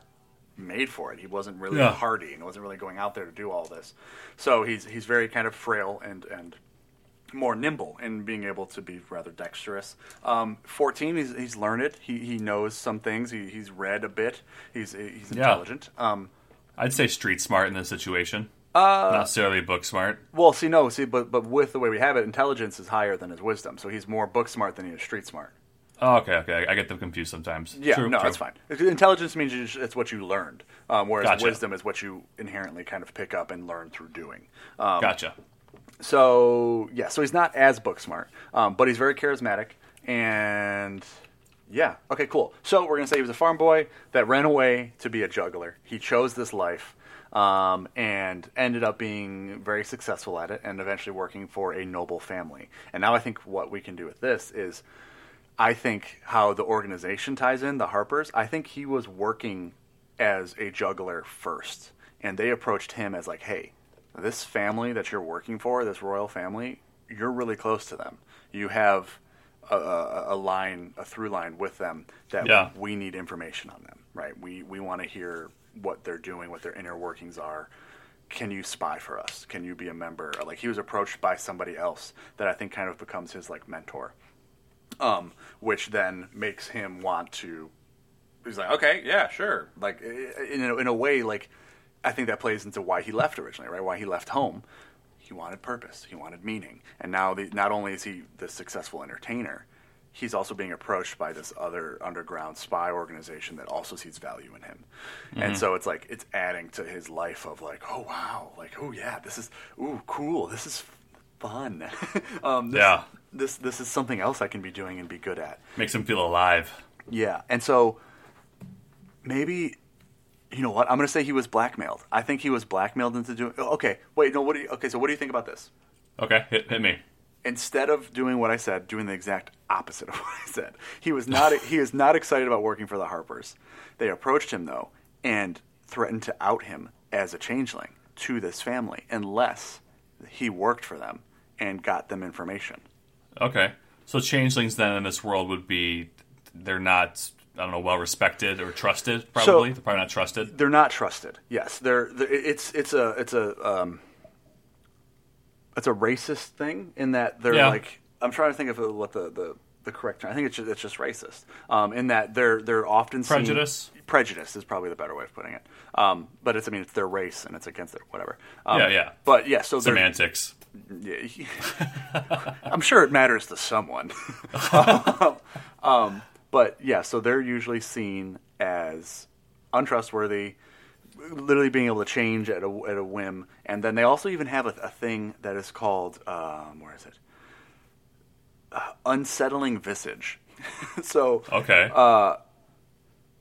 made for it. He wasn't really yeah. hardy and wasn't really going out there to do all this. So he's he's very kind of frail and, and more nimble in being able to be rather dexterous. Um, fourteen, he's, he's learned. He he knows some things. He He's read a bit. He's he's intelligent. Yeah. Um, I'd say street smart in this situation. Uh, Not necessarily book smart. Well, see, no, see, but but with the way we have it, intelligence is higher than his wisdom, so he's more book smart than he is street smart. Oh, okay, okay, I get them confused sometimes. Yeah, true, no, true. That's fine. Intelligence means it's what you learned, um, whereas gotcha. wisdom is what you inherently kind of pick up and learn through doing. Um, gotcha. So yeah, so he's not as book smart, um, but he's very charismatic and. Yeah. Okay, cool. So we're going to say he was a farm boy that ran away to be a juggler. He chose this life um, and ended up being very successful at it and eventually working for a noble family. And now I think what we can do with this is I think how the organization ties in, the Harpers, I think he was working as a juggler first. And they approached him as like, hey, this family that you're working for, this royal family, you're really close to them. You have... A, a line, a through line with them that yeah. we need information on them, right? We we want to hear what they're doing, what their inner workings are. Can you spy for us? Can you be a member? Like he was approached by somebody else that I think kind of becomes his like mentor, um, which then makes him want to. He's like, okay, yeah, sure. Like in a, in a way, like I think that plays into why he left originally, right? Why he left home. He wanted purpose. He wanted meaning. And now the, not only is he the successful entertainer, he's also being approached by this other underground spy organization that also sees value in him. Mm-hmm. And so it's like, it's adding to his life of like, oh, wow. Like, oh, yeah, this is, ooh, cool. This is fun. um, this, yeah. This, this is something else I can be doing and be good at. Makes him feel alive. Yeah. And so maybe... You know what? I'm going to say he was blackmailed. I think he was blackmailed into doing... Okay, wait, no, what do you... Okay, so what do you think about this? Okay, hit, hit me. Instead of doing what I said, doing the exact opposite of what I said. He was not... he is not excited about working for the Harpers. They approached him, though, and threatened to out him as a changeling to this family, unless he worked for them and got them information. Okay. So changelings, then, in this world would be... They're not... I don't know, well respected or trusted. Probably so, they're probably not trusted. They're not trusted. Yes, they're. they're it's it's a it's a um, it's a racist thing in that they're yeah. like I'm trying to think of what the, the, the correct term. I think it's just, it's just racist. Um, in that they're they're often prejudice. Seen, prejudice is probably the better way of putting it. Um, but it's I mean it's their race and it's against it whatever. Um, yeah, yeah. But yeah, so semantics. Yeah, I'm sure it matters to someone. um, um But, yeah, so they're usually seen as untrustworthy, literally being able to change at a, at a whim. And then they also even have a, a thing that is called, um, where is it? Uh, unsettling visage. so okay. uh,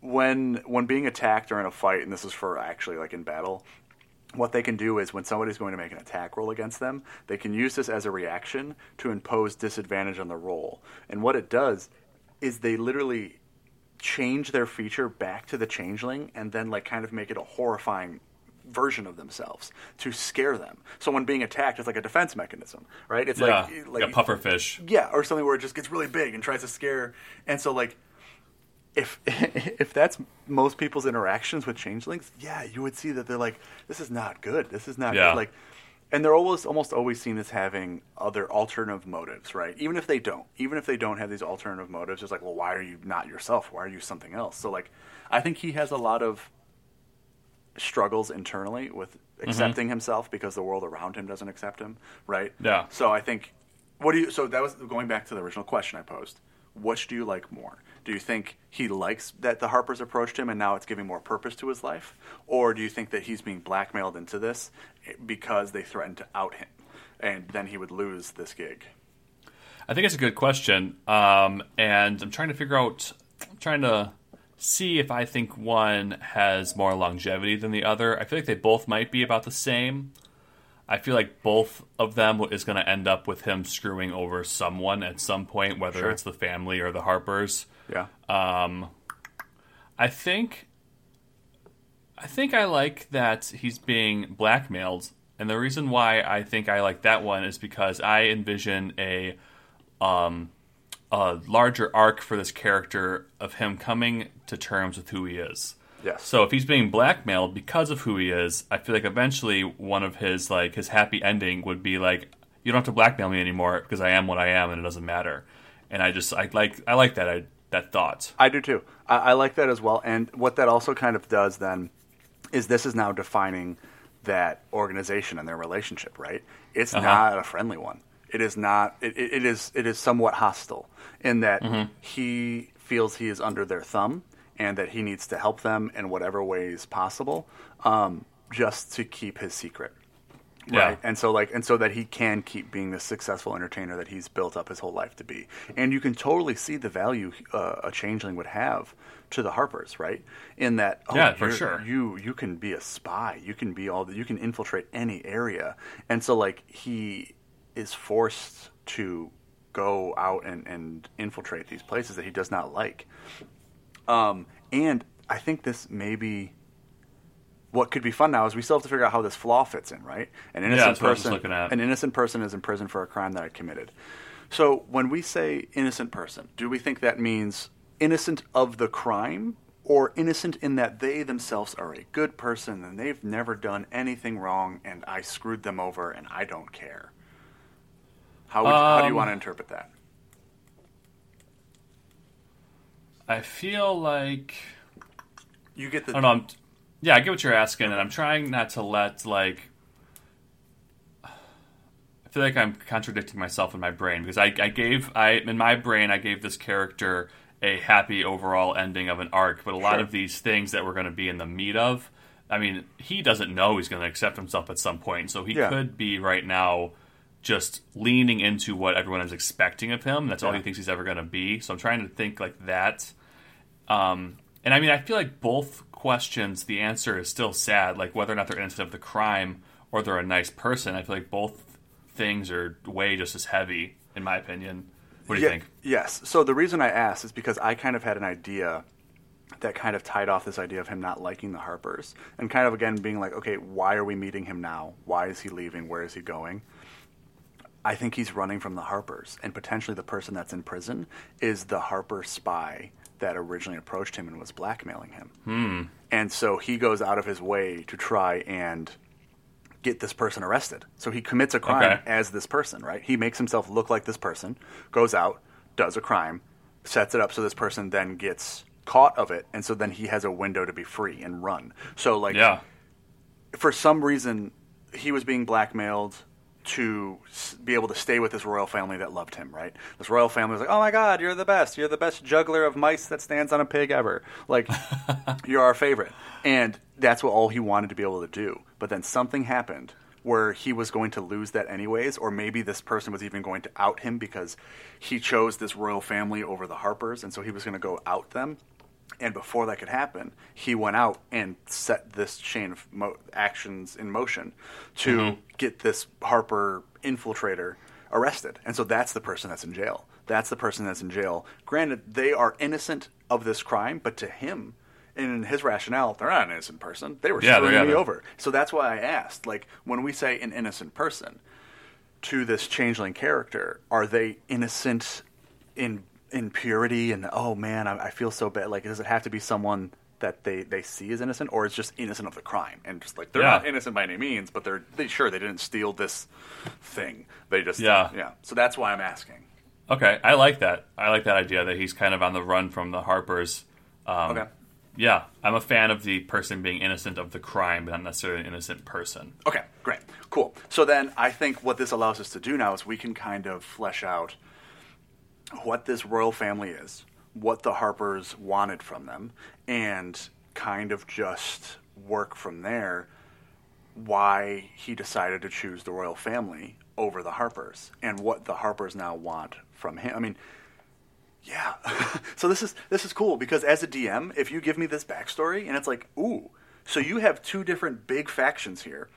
when when being attacked or in a fight, and this is for actually like in battle, what they can do is when somebody's going to make an attack roll against them, they can use this as a reaction to impose disadvantage on the roll. And what it does is they literally change their feature back to the changeling and then like kind of make it a horrifying version of themselves to scare them. So when being attacked, it's like a defense mechanism, right? It's yeah, like, like a pufferfish. Yeah, or something where it just gets really big and tries to scare. And so like if if that's most people's interactions with changelings, yeah, you would see that they're like, this is not good. This is not yeah. good. Like, and they're almost, almost always seen as having other alternative motives, right? Even if they don't. Even if they don't have these alternative motives, it's like, well, why are you not yourself? Why are you something else? So, like, I think he has a lot of struggles internally with accepting mm-hmm. himself because the world around him doesn't accept him, right? Yeah. So I think – what do you – so that was going back to the original question I posed. Which do you like more? Do you think he likes that the Harpers approached him and now it's giving more purpose to his life? Or do you think that he's being blackmailed into this because they threatened to out him? and then he would lose this gig? I think it's a good question, um, and I'm trying to figure out, I'm trying to see if I think one has more longevity than the other. I feel like they both might be about the same. I feel like both of them is going to end up with him screwing over someone at some point, whether sure. it's the family or the Harpers. Yeah. Um, I think... I think I like that he's being blackmailed, and the reason why I think I like that one is because I envision a um, a larger arc for this character of him coming to terms with who he is. Yes. So if he's being blackmailed because of who he is, I feel like eventually one of his like his happy ending would be like, you don't have to blackmail me anymore because I am what I am and it doesn't matter. And I just I like I like that I that thought. I do too. I, I like that as well. And what that also kind of does then is this is now defining that organization and their relationship, right? It's uh-huh. not a friendly one. It is not. It, it is. It is somewhat hostile in that mm-hmm. he feels he is under their thumb and that he needs to help them in whatever ways possible, um, just to keep his secret, right? Yeah. And so, like, and so that he can keep being the successful entertainer that he's built up his whole life to be. And you can totally see the value uh, a changeling would have to the Harpers, right? In that, oh, yeah, for sure. you you can be a spy, you can be all that, you can infiltrate any area, and so like he is forced to go out and, and infiltrate these places that he does not like. Um, and I think this maybe what could be fun now is we still have to figure out how this flaw fits in, right? An innocent yeah, that's person, what I was looking at. An innocent person is in prison for a crime that I committed. So when we say innocent person, do we think that means innocent of the crime, or innocent in that they themselves are a good person and they've never done anything wrong and I screwed them over and I don't care? How would, um, how do you want to interpret that? I feel like you get the. I don't know, I'm, yeah, I get what you're asking, and I'm trying not to let like. I feel like I'm contradicting myself in my brain because I, I gave I in my brain I gave this character a happy overall ending of an arc, but a lot sure. of these things that we're going to be in the meat of, I mean, he doesn't know he's going to accept himself at some point, so he yeah. could be right now just leaning into what everyone is expecting of him. That's yeah. all he thinks he's ever going to be, so I'm trying to think like that. Um, and I mean, I feel like both questions, the answer is still sad, like whether or not they're innocent of the crime or they're a nice person. I feel like both things are way just as heavy, in my opinion. What do you yeah, think? Yes. So the reason I asked is because I kind of had an idea that kind of tied off this idea of him not liking the Harpers and kind of, again, being like, okay, why are we meeting him now? Why is he leaving? Where is he going? I think he's running from the Harpers, and potentially the person that's in prison is the Harper spy that originally approached him and was blackmailing him. Hmm. And so he goes out of his way to try and get this person arrested. So he commits a crime okay. as this person, right? He makes himself look like this person, goes out, does a crime, sets it up so this person then gets caught of it, and so then he has a window to be free and run. So, like, yeah. for some reason, he was being blackmailed to be able to stay with this royal family that loved him, right? This royal family was like, oh my God, you're the best. You're the best juggler of mice that stands on a pig ever. Like, you're our favorite. And that's what all he wanted to be able to do. But then something happened where he was going to lose that anyways, or maybe this person was even going to out him because he chose this royal family over the Harpers, and so he was going to go out them. And before that could happen, he went out and set this chain of mo- actions in motion to mm-hmm. get this Harper infiltrator arrested. And so that's the person that's in jail. That's the person that's in jail. Granted, they are innocent of this crime, but to him, in his rationale, they're not an innocent person. They were yeah, screwing me over. So that's why I asked, like, when we say an innocent person to this changeling character, are they innocent in in purity and, oh, man, I, I feel so bad. Like, does it have to be someone that they, they see as innocent, or is just innocent of the crime? And just, like, they're yeah. not innocent by any means, but they're they, sure they didn't steal this thing. They just, yeah. yeah. So that's why I'm asking. Okay, I like that. I like that idea that he's kind of on the run from the Harpers. Um, okay. Yeah, I'm a fan of the person being innocent of the crime, but not necessarily an innocent person. Okay, great. Cool. So then I think what this allows us to do now is we can kind of flesh out what this royal family is, what the Harpers wanted from them, and kind of just work from there why he decided to choose the royal family over the Harpers and what the Harpers now want from him. I mean, yeah. So this is this is cool because as a D M, if you give me this backstory and it's like, ooh, so you have two different big factions here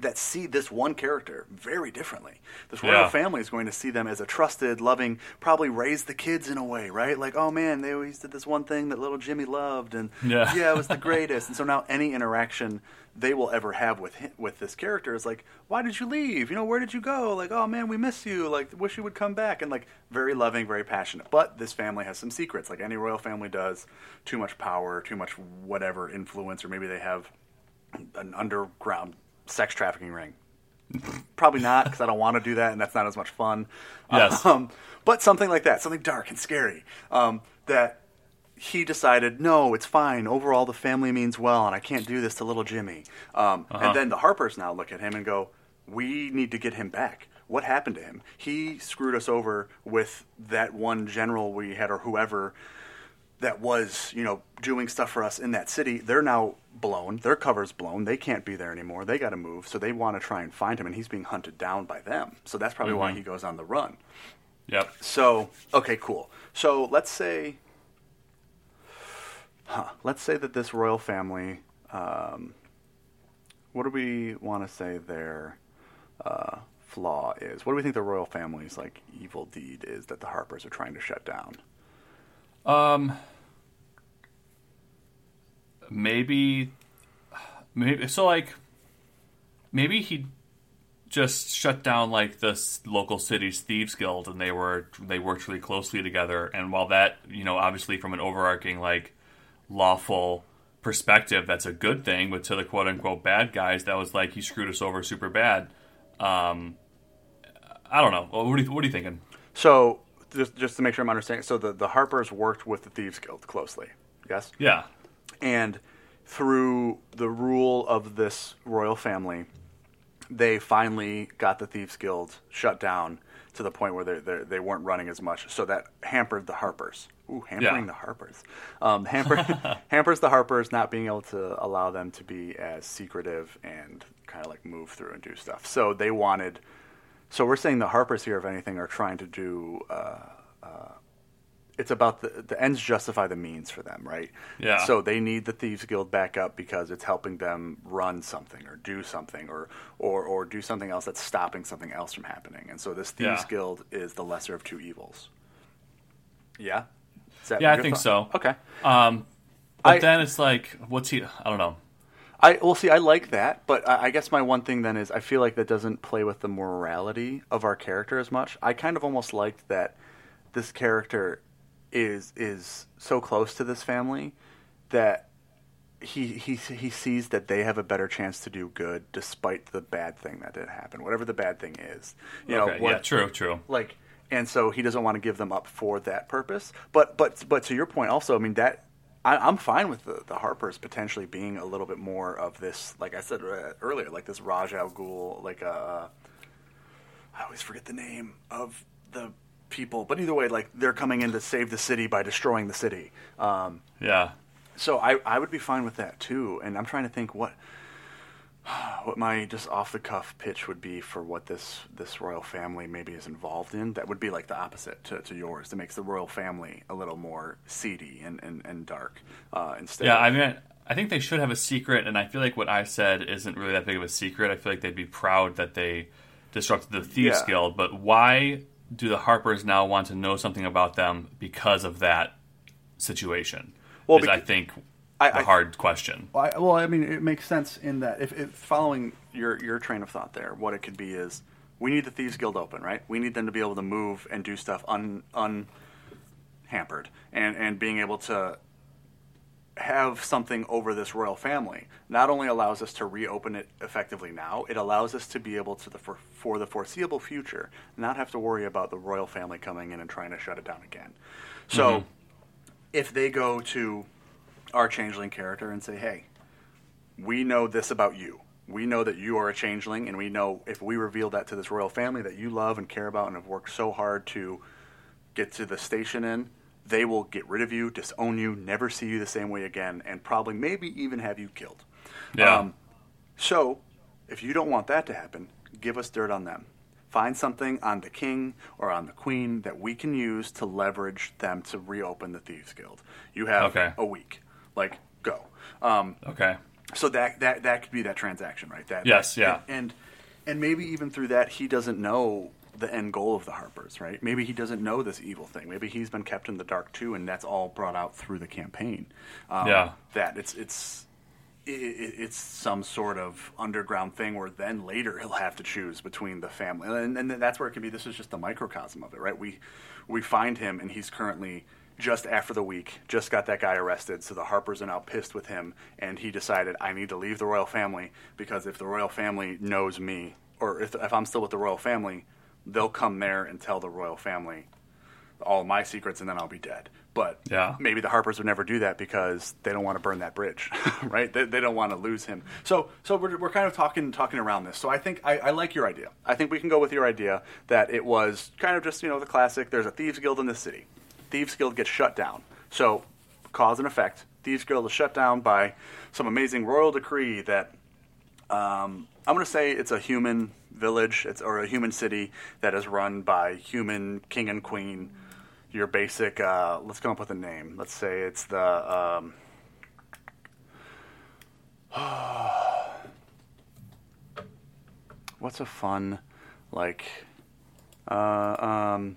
that see this one character very differently. This royal yeah. family is going to see them as a trusted, loving, probably raised the kids in a way, right? Like, oh man, they always did this one thing that little Jimmy loved, and yeah, yeah it was the greatest. And so now any interaction they will ever have with him, with this character is like, why did you leave? You know, where did you go? Like, oh man, we miss you. Like, wish you would come back. And like, very loving, very passionate. But this family has some secrets, like any royal family does. Too much power, too much whatever influence, or maybe they have an underground sex trafficking ring. Probably not, because I don't want to do that, and that's not as much fun. Yes. Um, but something like that, something dark and scary, um, that he decided, no, it's fine. Overall, the family means well, and I can't do this to little Jimmy. Um, uh-huh. And then the Harpers now look at him and go, we need to get him back. What happened to him? He screwed us over with that one general we had or whoever that was, you know, doing stuff for us in that city. They're now blown. Their cover's blown. They can't be there anymore. They got to move. So they want to try and find him, and he's being hunted down by them. So that's probably mm-hmm. why he goes on the run. Yep. So, okay, cool. So let's say, huh, let's say that this royal family, um, what do we want to say their uh, flaw is? What do we think the royal family's, like, evil deed is that the Harpers are trying to shut down? Um, maybe, maybe, so like, maybe he just shut down like this local city's thieves guild, and they were, they worked really closely together. And while that, you know, obviously from an overarching like lawful perspective, that's a good thing, but to the quote unquote bad guys, that was like, he screwed us over super bad. Um, I don't know. What are you, what are you thinking? So, Just, just to make sure I'm understanding, so the, the Harpers worked with the Thieves Guild closely, yes? Yeah. And through the rule of this royal family, they finally got the Thieves Guild shut down to the point where they they, they weren't running as much, so that hampered the Harpers. Ooh, hampering yeah. the Harpers. Um, hamper, hampers the Harpers not being able to allow them to be as secretive and kind of like move through and do stuff. So they wanted... So we're saying the Harpers here, if anything, are trying to do. Uh, uh, it's about the the ends justify the means for them, right? Yeah. So they need the Thieves Guild back up because it's helping them run something or do something or or, or do something else that's stopping something else from happening. And so this Thieves yeah. Guild is the lesser of two evils. Yeah. Is that yeah, I think thought? so. Okay. Um, but I, then it's like, what's he? I don't know. I well, see, I like that, but I guess my one thing then is I feel like that doesn't play with the morality of our character as much. I kind of almost liked that this character is is so close to this family that he he he sees that they have a better chance to do good despite the bad thing that did happen, whatever the bad thing is. You okay, know, what, yeah, true, true. Like, and so he doesn't want to give them up for that purpose. But but but to your point, also, I mean that. I'm fine with the, the Harpers potentially being a little bit more of this, like I said earlier, like this Ra's al Ghul, like a, I always forget the name of the people, but either way, like they're coming in to save the city by destroying the city. Um, yeah. So I, I would be fine with that too, and I'm trying to think what what my just off the cuff pitch would be for what this, this royal family maybe is involved in that would be like the opposite to, to yours that makes the royal family a little more seedy and, and, and dark uh, instead. Yeah, I mean, I think they should have a secret, and I feel like what I said isn't really that big of a secret. I feel like they'd be proud that they disrupted the Thieves yeah. Guild, but why do the Harpers now want to know something about them because of that situation? Well, because I think... I, the hard question. I, well, I mean, it makes sense in that if, if following your your train of thought there, what it could be is we need the Thieves Guild open, right? We need them to be able to move and do stuff un unhampered, and and being able to have something over this royal family not only allows us to reopen it effectively now, it allows us to be able to the for, for the foreseeable future not have to worry about the royal family coming in and trying to shut it down again. So mm-hmm. if they go to our changeling character and say, hey, we know this about you. We know that you are a changeling, and we know if we reveal that to this royal family that you love and care about and have worked so hard to get to the station in, they will get rid of you, disown you, never see you the same way again, and probably maybe even have you killed. Yeah. Um, so if you don't want that to happen, give us dirt on them. Find something on the king or on the queen that we can use to leverage them to reopen the Thieves Guild. You have okay. a week. Like, go. Um, okay. So that, that that could be that transaction, right? That Yes, that, yeah. And, and maybe even through that, he doesn't know the end goal of the Harpers, right? Maybe he doesn't know this evil thing. Maybe he's been kept in the dark, too, and that's all brought out through the campaign. Um, yeah. That. It's... it's it's some sort of underground thing where then later he'll have to choose between the family. And, and that's where it could be, this is just the microcosm of it, right? We we find him, and he's currently just after the week, just got that guy arrested, so the Harpers are now pissed with him, and he decided, I need to leave the royal family, because if the royal family knows me, or if, if I'm still with the royal family, they'll come there and tell the royal family all my secrets, and then I'll be dead. But yeah. maybe the Harpers would never do that because they don't want to burn that bridge, right? They, they don't want to lose him. So so we're we're kind of talking talking around this. So I think I, I like your idea. I think we can go with your idea that it was kind of just, you know, the classic, there's a Thieves Guild in the city. Thieves Guild gets shut down. So cause and effect. Thieves Guild is shut down by some amazing royal decree that um, I'm going to say it's a human village it's or a human city that is run by human king and queen. Your basic, uh, let's come up with a name. Let's say it's the, um, what's a fun, like, uh, um,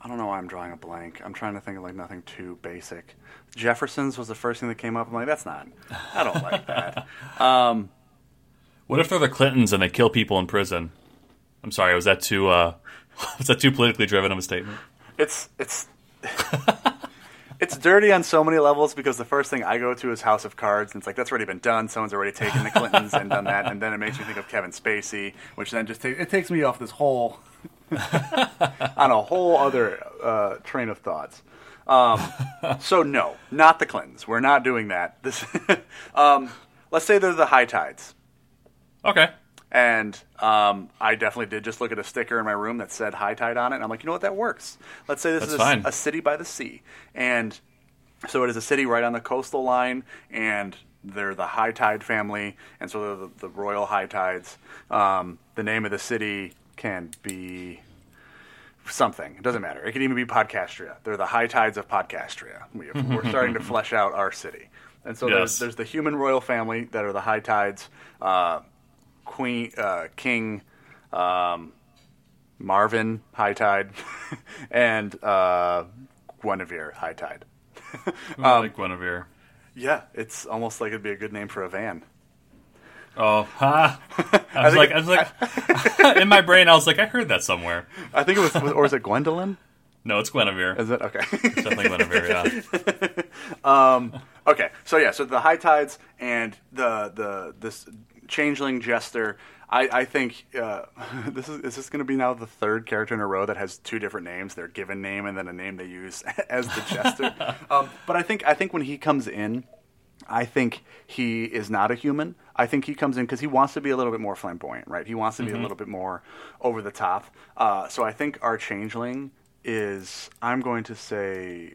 I don't know why I'm drawing a blank. I'm trying to think of, like, nothing too basic. Jefferson's was the first thing that came up. I'm like, that's not, I don't like that. Um, what if they're the Clintons and they kill people in prison? I'm sorry. Was that too? Uh, was that too politically driven of a statement? It's it's it's dirty on so many levels because the first thing I go to is House of Cards, and it's like that's already been done. Someone's already taken the Clintons and done that, and then it makes me think of Kevin Spacey, which then just takes it takes me off this whole on a whole other uh, train of thoughts. Um, so no, not the Clintons. We're not doing that. This um, let's say they're the High Tides. Okay. And um, I definitely did just look at a sticker in my room that said High Tide on it. And I'm like, you know what? That works. Let's say this That's is a, a city by the sea. And so it is a city right on the coastal line. And they're the High Tide family. And so they're the, the Royal High Tides. Um, the name of the city can be something. It doesn't matter. It could even be Podcastria. They're the High Tides of Podcastria. We have, we're starting to flesh out our city. And so yes. there's, there's the human royal family that are the High Tides. Uh, Queen, uh, King, um, Marvin High Tide, and uh, Guinevere High Tide. um, I like Guinevere. Yeah, it's almost like it'd be a good name for a van. Oh, huh? I was I like, it, I was like, I, in my brain, I was like, I heard that somewhere. I think it was, or is it Gwendolyn? No, it's Guinevere. Is it? Okay. It's definitely Guinevere, yeah. um, okay, so yeah, so the High Tides and the the this. Changeling Jester, I, I think uh, this is is this going to be now the third character in a row that has two different names, their given name and then a name they use as the Jester. um, but I think I think when he comes in, I think he is not a human. I think he comes in because he wants to be a little bit more flamboyant, right? He wants to be mm-hmm. a little bit more over the top. Uh, so I think our Changeling is, I'm going to say...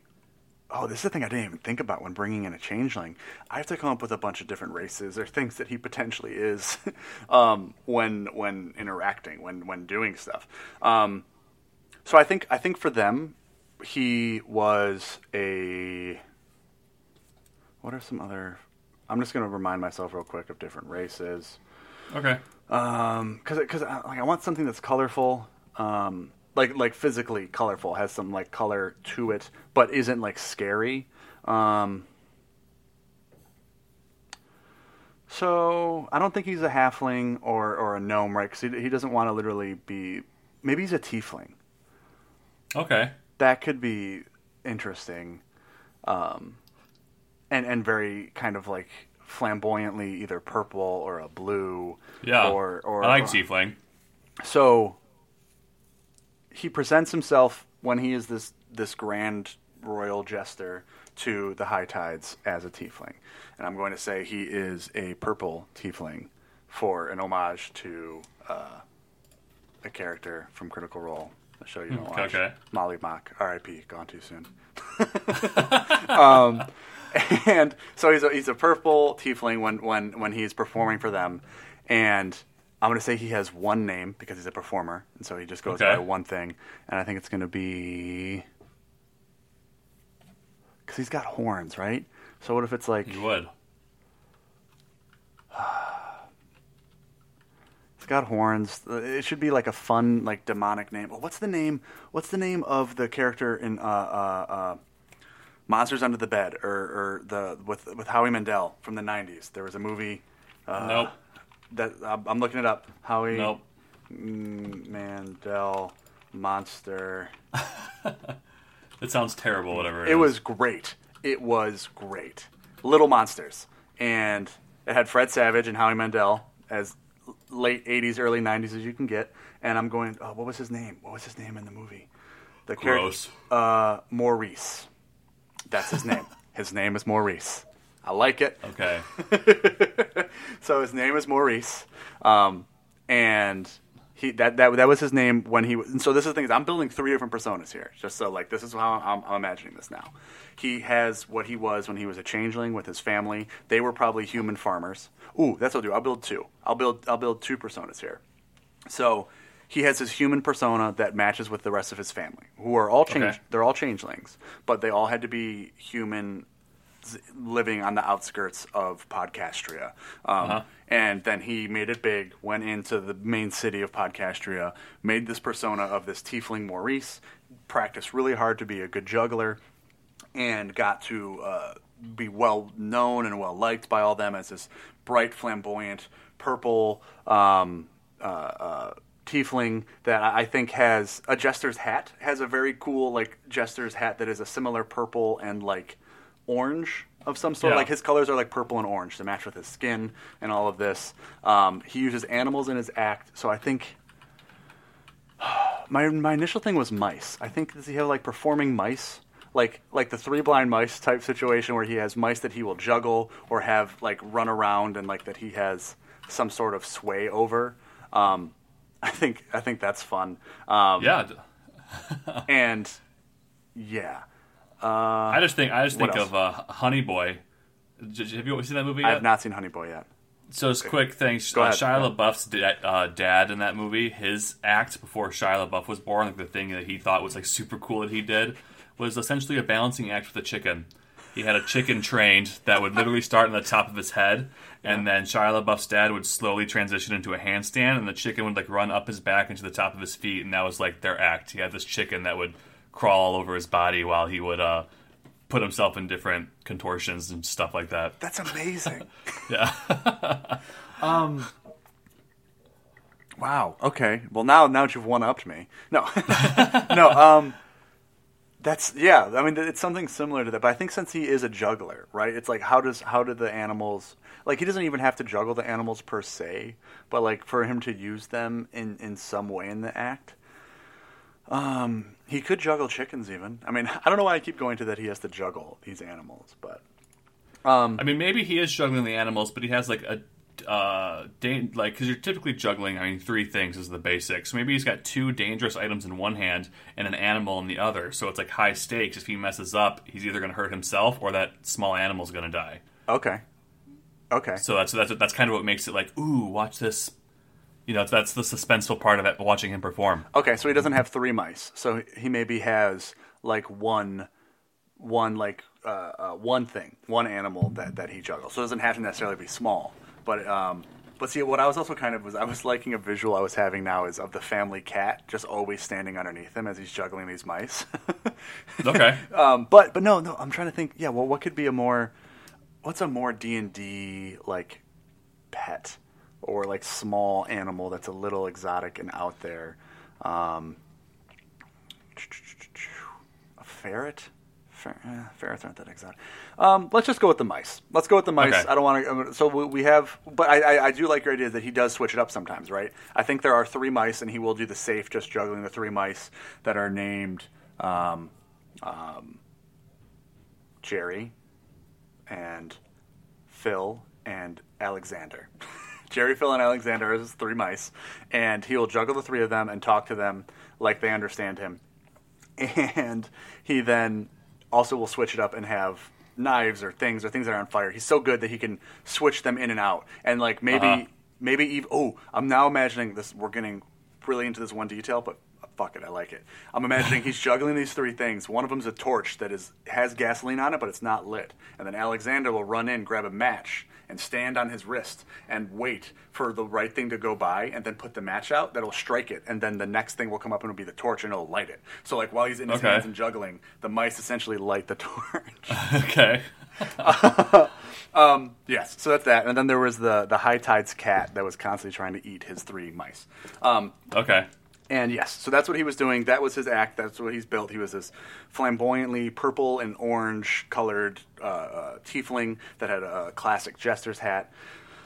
Oh, this is the thing I didn't even think about when bringing in a changeling. I have to come up with a bunch of different races or things that he potentially is um, when when interacting, when when doing stuff. Um, so I think I think for them, he was a. What are some other? I'm just going to remind myself real quick of different races. Okay. Because um, because like I want something that's colorful. Um, Like like physically colorful, has some like color to it, but isn't like scary. Um, so I don't think he's a halfling or, or a gnome, right? Because he, he doesn't want to literally be. Maybe he's a tiefling. Okay, that could be interesting, um, and and very kind of like flamboyantly either purple or a blue. Yeah, or or I like or, tiefling. So. He presents himself when he is this this grand royal jester to the High Tides as a tiefling. And I'm going to say he is a purple tiefling for an homage to uh, a character from Critical Role. I'll show you don't watch. Okay. Molly Mach, R I P, gone too soon. um, And so he's a, he's a purple tiefling when, when, when he's performing for them. And I'm going to say he has one name because he's a performer. And so he just goes okay. by one thing. And I think it's going to be... Because he's got horns, right? So what if it's like... You would. It's got horns. It should be like a fun, like demonic name. Oh, what's the name? What's the name of the character in... uh uh uh Monsters Under the Bed, or, or the with with Howie Mandel from the nineties. There was a movie. Uh, nope. That I'm looking it up. Howie. Nope. Mandel monster. It sounds terrible. Whatever. It, it is. was great. It was great. Little Monsters, and it had Fred Savage and Howie Mandel as late eighties, early nineties as you can get. And I'm going. Oh, what was his name? What was his name in the movie? The Gross. Uh, Maurice. That's his name. His name is Maurice. I like it. Okay. So his name is Maurice, um, and he that, that that was his name when he. And so this is the thing is I'm building three different personas here. Just so like this is how I'm, I'm imagining this now. He has what he was when he was a changeling with his family. They were probably human farmers. Ooh, that's what I'll do. I'll build two. I'll build I'll build two personas here. So he has his human persona that matches with the rest of his family, who are all change. Okay. They're all changelings, but they all had to be human, living on the outskirts of Podcastria. Um, uh-huh. And then he made it big, went into the main city of Podcastria, made this persona of this tiefling Maurice, practiced really hard to be a good juggler, and got to uh, be well known and well liked by all them as this bright, flamboyant, purple. Um, uh, uh, tiefling that I think has a jester's hat, has a very cool like jester's hat that is a similar purple and like orange of some sort. Yeah. Like his colors are like purple and orange to match with his skin and all of this. Um, he uses animals in his act, so I think my my initial thing was mice. I think does he have like performing mice? Like like the three blind mice type situation where he has mice that he will juggle or have like run around and like that he has some sort of sway over. Um I think I think that's fun. Um, yeah, and yeah, uh, I just think I just think else? of uh, Honey Boy. Did you, have you seen that movie yet? I have not seen Honey Boy yet. So it's okay. quick thing. Uh, Shia LaBeouf's da- uh, dad in that movie, his act before Shia LaBeouf was born, like the thing that he thought was like super cool that he did, was essentially a balancing act with a chicken. He had a chicken trained that would literally start on the top of his head, and yeah. then Shia LaBeouf's dad would slowly transition into a handstand, and the chicken would like run up his back into the top of his feet, and that was like their act. He had this chicken that would crawl all over his body while he would uh, put himself in different contortions and stuff like that. That's amazing. yeah. um. Wow. Okay. Well, now now you've one-upped me. No. no. Um. That's yeah. I mean, it's something similar to that. But I think since he is a juggler, right? It's like how does how do the animals like he doesn't even have to juggle the animals per se, but like for him to use them in, in some way in the act. Um, he could juggle chickens even. I mean, I don't know why I keep going to that. He has to juggle these animals, but um, I mean, maybe he is juggling the animals, but he has like a uh, da- like because you're typically juggling. I mean, three things is the basics. So maybe he's got two dangerous items in one hand and an animal in the other. So it's like high stakes. If he messes up, he's either going to hurt himself or that small animal's going to die. Okay. Okay. So that's that's that's kind of what makes it like, ooh, watch this. You know, that's the suspenseful part of it, watching him perform. Okay, so he doesn't have three mice. So he maybe has like one, one like uh, uh, one thing, one animal that that he juggles. So it doesn't have to necessarily be small. But um, but see, what I was also kind of was I was liking a visual I was having now is of the family cat just always standing underneath him as he's juggling these mice. okay. Um, but but no no I'm trying to think. Yeah. Well, what could be a more what's a more D and D like pet or like small animal that's a little exotic and out there? Um, a ferret. Ferrets aren't that exotic. Um, let's just go with the mice. Let's go with the mice. Okay. I don't want to. So we have, but I, I, I do like your idea that he does switch it up sometimes, right? I think there are three mice, and he will do the safe, just juggling the three mice that are named um, um, Jerry and Phil and Alexander. Jerry, Phil, and Alexander are his three mice, and he will juggle the three of them and talk to them like they understand him, and he then also will switch it up and have knives or things or things that are on fire. He's so good that he can switch them in and out. And like maybe uh-huh. maybe even, oh, I'm now imagining this. We're getting really into this one detail, but fuck it, I like it. I'm imagining he's juggling these three things. One of them's a torch that is has gasoline on it, but it's not lit. And then Alexander will run in, grab a match, and stand on his wrist and wait for the right thing to go by, and then put the match out that'll strike it, and then the next thing will come up and it'll be the torch, and it'll light it. So like while he's in his okay. hands and juggling, the mice essentially light the torch. Okay. uh, um, yes, so that's that. And then there was the the High Tide's cat that was constantly trying to eat his three mice. Um, okay. And yes, so that's what he was doing. That was his act. That's what he's built. He was this flamboyantly purple and orange colored uh, uh, tiefling that had a classic jester's hat.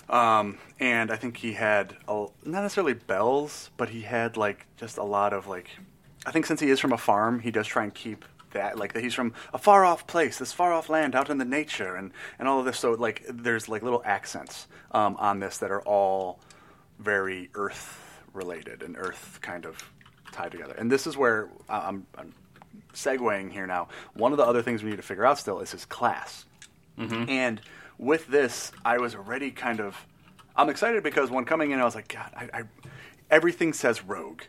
Um, and I think he had a, not necessarily bells, but he had like just a lot of like. I think since he is from a farm, he does try and keep that like that he's from a far off place, this far off land out in the nature, and, and all of this. So like there's like little accents um, on this that are all very earth. Related and earth kind of tied together. And this is where I'm, I'm segueing here now. One of the other things we need to figure out still is his class. Mm-hmm. And with this, I was already kind of, I'm excited because when coming in, I was like, God, I, I everything says rogue.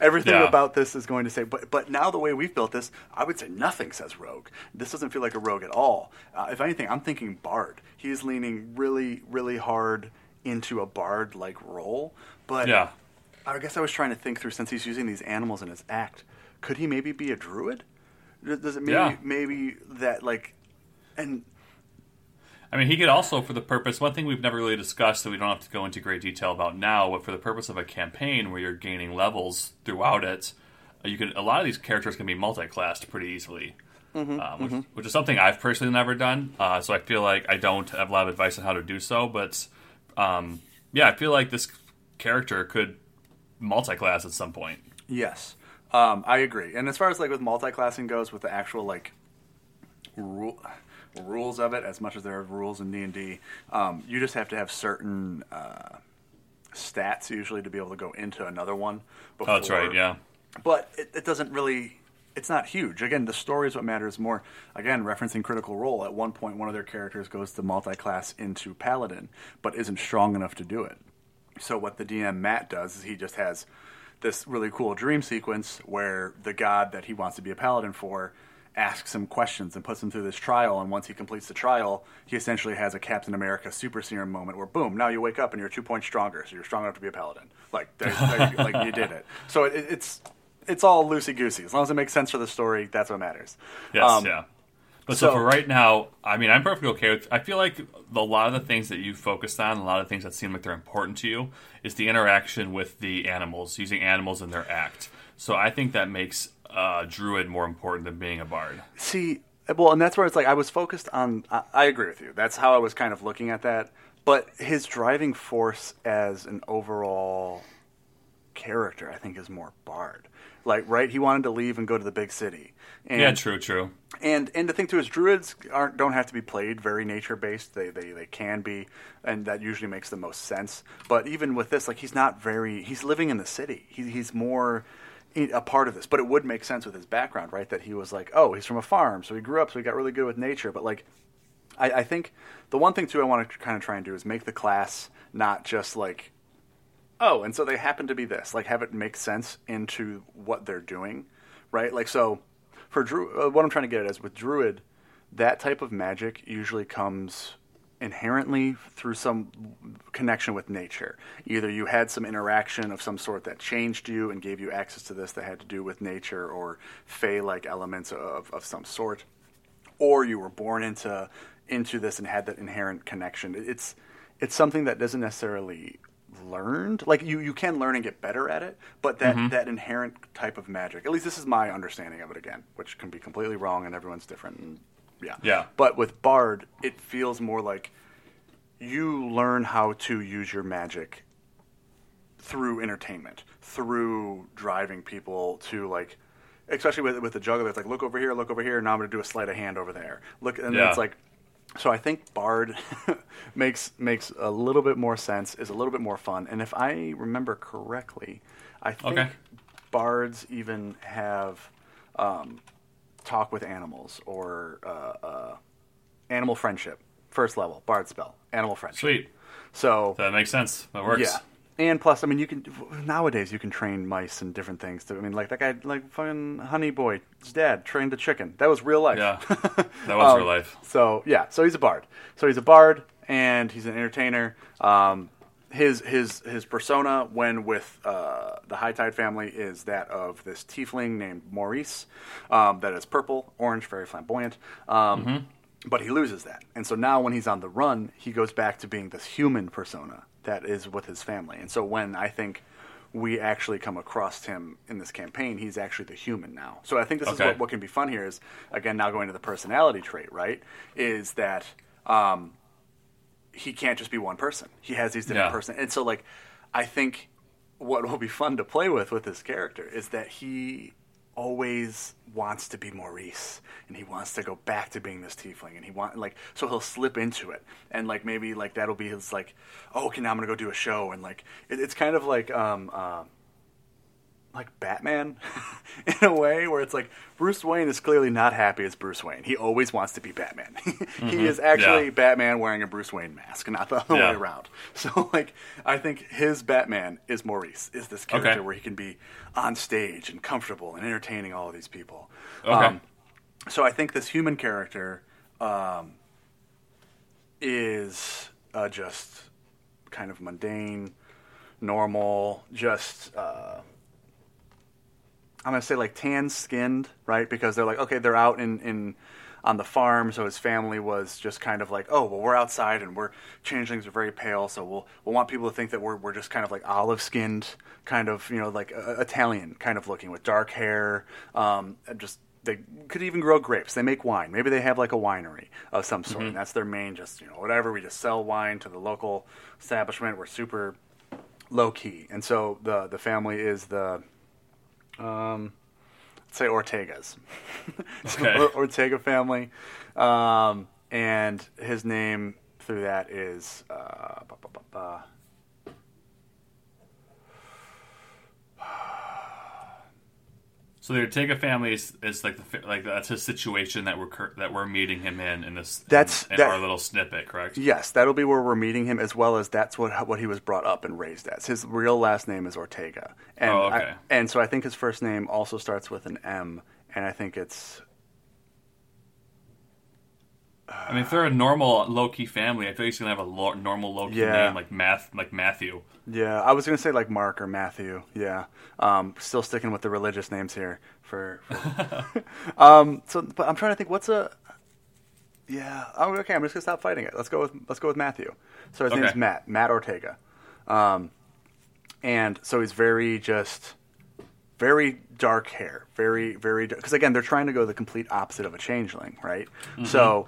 everything yeah. about this is going to say, but but now the way we've built this, I would say nothing says rogue. This doesn't feel like a rogue at all. Uh, if anything, I'm thinking bard. He's leaning really, really hard into a bard-like role. But yeah. I guess I was trying to think through, since he's using these animals in his act, could he maybe be a druid? Does it maybe, yeah. maybe that, like, and... I mean, he could also, for the purpose, one thing we've never really discussed that we don't have to go into great detail about now, but for the purpose of a campaign where you're gaining levels throughout it, you could, a lot of these characters can be multi-classed pretty easily, mm-hmm. um, which, mm-hmm. which is something I've personally never done, uh, so I feel like I don't have a lot of advice on how to do so, but, um, yeah, I feel like this character could multi-class at some point. Yes, um, I agree. And as far as like with multi-classing goes, with the actual like rule, rules of it, as much as there are rules in D and D, um, you just have to have certain uh, stats usually to be able to go into another one. Before. Oh, that's right. Yeah, but it, it doesn't really. It's not huge. Again, the story is what matters more. Again, referencing Critical Role, at one point, one of their characters goes to multi-class into Paladin, but isn't strong enough to do it. So what the D M, Matt, does is he just has this really cool dream sequence where the god that he wants to be a paladin for asks him questions and puts him through this trial, and once he completes the trial, he essentially has a Captain America super serum moment where, boom, now you wake up and you're two points stronger, so you're strong enough to be a paladin. Like, there's, like, like you did it. So it, it's it's all loosey-goosey. As long as it makes sense for the story, that's what matters. Yes, um, yeah. But so, so for right now, I mean, I'm perfectly okay with, I feel like a lot of the things that you focused on, a lot of the things that seem like they're important to you, is the interaction with the animals, using animals in their act. So I think that makes uh, druid more important than being a bard. See, well, and that's where it's like, I was focused on, I, I agree with you. That's how I was kind of looking at that. But his driving force as an overall character, I think, is more bard. Like, right, he wanted to leave and go to the big city. And, yeah, true, true. And and the thing, too, is druids aren't don't have to be played very nature-based. They, they they can be, and that usually makes the most sense. But even with this, like, he's not very... He's living in the city. He, he's more a part of this. But it would make sense with his background, right, that he was like, oh, he's from a farm, so he grew up, so he got really good with nature. But, like, I, I think the one thing, too, I want to kind of try and do is make the class not just, like... Oh, and so they happen to be this. Like, have it make sense into what they're doing, right? Like, so for Druid, what I'm trying to get at is with Druid, that type of magic usually comes inherently through some connection with nature. Either you had some interaction of some sort that changed you and gave you access to this that had to do with nature or fae-like elements of, of some sort, or you were born into into this and had that inherent connection. It's it's something that doesn't necessarily... learned like you you can learn and get better at it, but that mm-hmm. that inherent type of magic, at least this is my understanding of it, again, which can be completely wrong and everyone's different, and yeah yeah but with bard it feels more like you learn how to use your magic through entertainment, through driving people to, like, especially with with the juggler, it's like, look over here, look over here, now I'm going to do a sleight of hand over there, look, and yeah. it's like. So I think bard makes makes a little bit more sense, is a little bit more fun. And if I remember correctly, I think okay. bards even have um, talk with animals or uh, uh, Animal Friendship. First level, Bard Spell, Animal Friendship. Sweet. So that makes sense. That works. Yeah. And plus, I mean, you can nowadays you can train mice and different things. To, I mean, like that guy, like fucking Honey Boy's dad trained a chicken. That was real life. Yeah, that was um, real life. So yeah, so he's a bard. So he's a bard, and he's an entertainer. Um, his his his persona when with uh, the High Tide family is that of this tiefling named Maurice, um, that is purple, orange, very flamboyant. Um, mm-hmm. But he loses that, and so now when he's on the run, he goes back to being this human persona that is with his family. And so when I think we actually come across him in this campaign, he's actually the human now. So I think this okay. is what, what can be fun here is, again, now going to the personality trait, right, is that um, he can't just be one person. He has these different yeah. person. And so, like, I think what will be fun to play with with this character is that he always wants to be Maurice, and he wants to go back to being this tiefling, and he want like so he'll slip into it, and like maybe like that'll be his like, oh, okay, now I'm gonna go do a show, and like it, it's kind of like um uh, like Batman in a way where it's like Bruce Wayne is clearly not happy as Bruce Wayne. He always wants to be Batman. mm-hmm. He is actually yeah. Batman wearing a Bruce Wayne mask, not the other yeah. way around. So like I think his Batman is Maurice, is this character okay. where he can be on stage and comfortable and entertaining all of these people. Okay. Um, so I think this human character um, is uh, just kind of mundane, normal, just uh, I'm going to say like tan-skinned, right? Because they're like, okay, they're out in, in on the farm, so his family was just kind of like, oh, well, we're outside and we're changelings are very pale, so we'll we'll want people to think that we're we're just kind of like olive-skinned, kind of, you know, like uh, Italian kind of looking with dark hair. Um, just they could even grow grapes. They make wine. Maybe they have like a winery of some sort. Mm-hmm. And that's their main, just you know, whatever. We just sell wine to the local establishment. We're super low key, and so the the family is the um. say Ortega's. Okay. so Ortega family. Um, and his name through that is uh, bah, bah, bah, bah. So the Ortega family is, is like the like that's his situation that we're that we're meeting him in in this that's in, in that, our little snippet, correct? Yes, that'll be where we're meeting him, as well as that's what what he was brought up and raised as. His real last name is Ortega, and oh, okay. I, and so I think his first name also starts with an M, and I think it's. Uh, I mean, if they're a normal low-key family, I feel he's gonna have a lo- normal low-key yeah. name like Math, like Matthew. Yeah, I was going to say like Mark or Matthew, yeah. Um, still sticking with the religious names here. for. for um, so but I'm trying to think, what's a... Yeah, oh, okay, I'm just going to stop fighting it. Let's go with let's go with Matthew. So his okay. name's Matt, Matt Ortega. Um, and so he's very just... Very dark hair, very, very... Because again, they're trying to go the complete opposite of a changeling, right? Mm-hmm. So...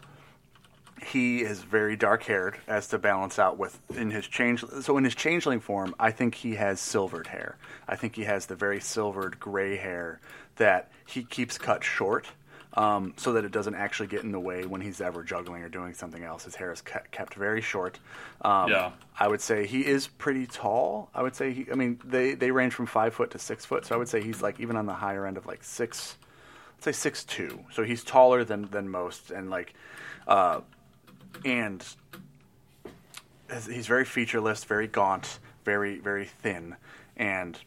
He is very dark-haired, as to balance out with in his change. So in his changeling form, I think he has silvered hair. I think he has the very silvered gray hair that he keeps cut short, um, so that it doesn't actually get in the way when he's ever juggling or doing something else. His hair is kept very short. Um, yeah, I would say he is pretty tall. I would say he. I mean, they they range from five foot to six foot. So I would say he's like even on the higher end of like six. I'd say six two. So he's taller than than most, and like. Uh, And he's very featureless, very gaunt, very, very thin. And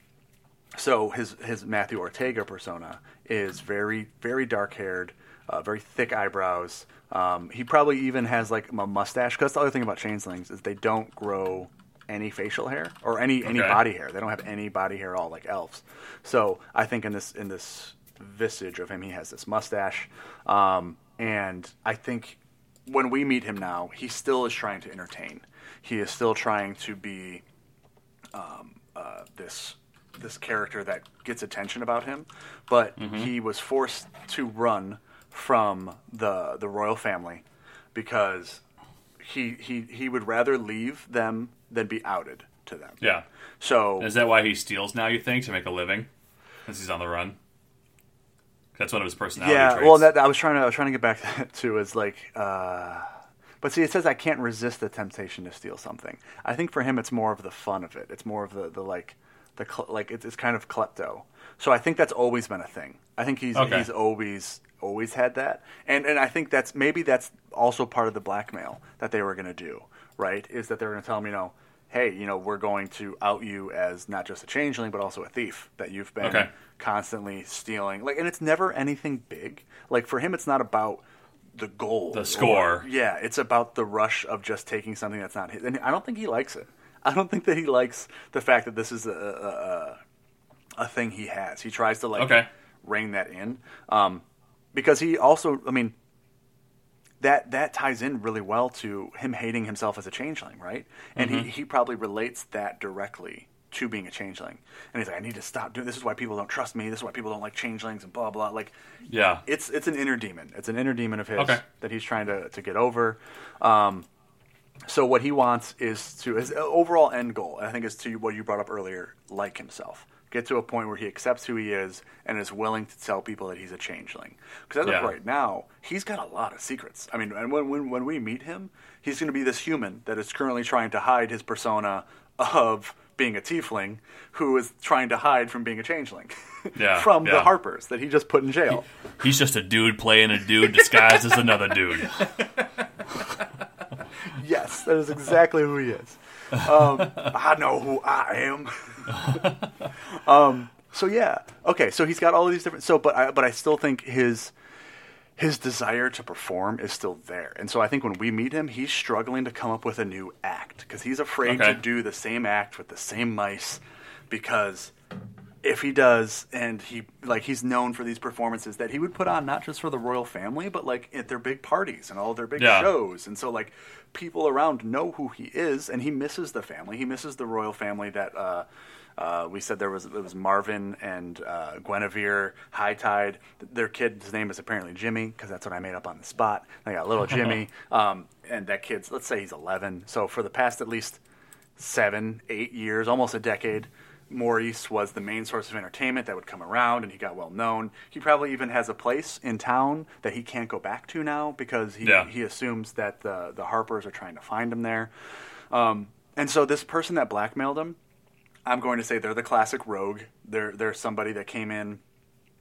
so his his Matthew Ortega persona is very, very dark-haired, uh, very thick eyebrows. Um, he probably even has, like, a mustache. Because that's the other thing about changelings is they don't grow any facial hair or any, okay. any body hair. They don't have any body hair at all, like elves. So I think in this in this visage of him, he has this mustache. Um, and I think... When we meet him now, he still is trying to entertain. He is still trying to be um, uh, this this character that gets attention about him, but mm-hmm. he was forced to run from the the royal family because he he, he would rather leave them than be outed to them. Yeah. So is that why he steals now, you think, to make a living? Since he's on the run? That's one of his personality yeah, traits. Yeah, well, that, I was trying to I was trying to get back to that, too, is like... Uh, but see, it says I can't resist the temptation to steal something. I think for him, it's more of the fun of it. It's more of the, the like, the like it's, it's kind of klepto. So I think that's always been a thing. I think he's okay. he's always always had that, and and I think that's maybe that's also part of the blackmail that they were going to do. Right? Is that they're going to tell him, you know, hey, you know, we're going to out you as not just a changeling, but also a thief that you've been okay. constantly stealing. Like, and it's never anything big. Like for him, it's not about the goal, the score. Or, yeah, it's about the rush of just taking something that's not his. And I don't think he likes it. I don't think that he likes the fact that this is a. a, a a thing he has. He tries to like okay. rein that in. Um, because he also, I mean, that, that ties in really well to him hating himself as a changeling. Right. And mm-hmm. he, he probably relates that directly to being a changeling. And he's like, I need to stop doing this. This is why people don't trust me. This is why people don't like changelings and blah, blah. Like, yeah, it's, it's an inner demon. It's an inner demon of his okay. that he's trying to, to get over. Um, so what he wants is to, his overall end goal, I think, is to what you brought up earlier, like himself. Get to a point where he accepts who he is and is willing to tell people that he's a changeling. Because as yeah. of right now, he's got a lot of secrets. I mean, and when when, when we meet him, he's going to be this human that is currently trying to hide his persona of being a tiefling, who is trying to hide from being a changeling yeah, from yeah. the Harpers that he just put in jail. He, he's just a dude playing a dude disguised as another dude. Yes, that is exactly who he is. um, I know who I am. um, so yeah, okay. So he's got all these different. So, but I, but I still think his his desire to perform is still there, and so I think when we meet him, he's struggling to come up with a new act because he's afraid okay. to do the same act with the same mice. Because if he does, and he like he's known for these performances that he would put on not just for the royal family, but like at their big parties and all their big yeah. shows, and so like. People around know who he is, and he misses the family. He misses the royal family that uh, uh, we said there was. It was Marvin and uh, Guinevere High Tide. Their kid's name is apparently Jimmy because that's what I made up on the spot. They got little Jimmy, um, and that kid's. Let's say he's eleven. So for the past at least seven, eight years, almost a decade, Maurice was the main source of entertainment that would come around, and he got well known. He probably even has a place in town that he can't go back to now because he, yeah. he assumes that the the Harpers are trying to find him there. Um, and so this person that blackmailed him, I'm going to say they're the classic rogue. They're they're somebody that came in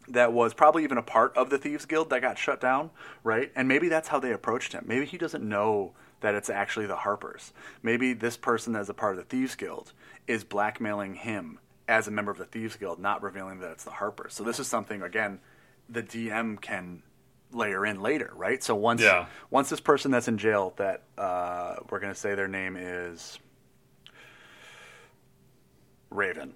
that was probably even a part of the Thieves Guild that got shut down, right? And maybe that's how they approached him. Maybe he doesn't know that it's actually the Harpers. Maybe this person that's a part of the Thieves Guild is blackmailing him as a member of the Thieves Guild, not revealing that it's the Harpers. So this is something, again, the D M can layer in later, right? So once yeah. once this person that's in jail that uh, we're going to say their name is Raven.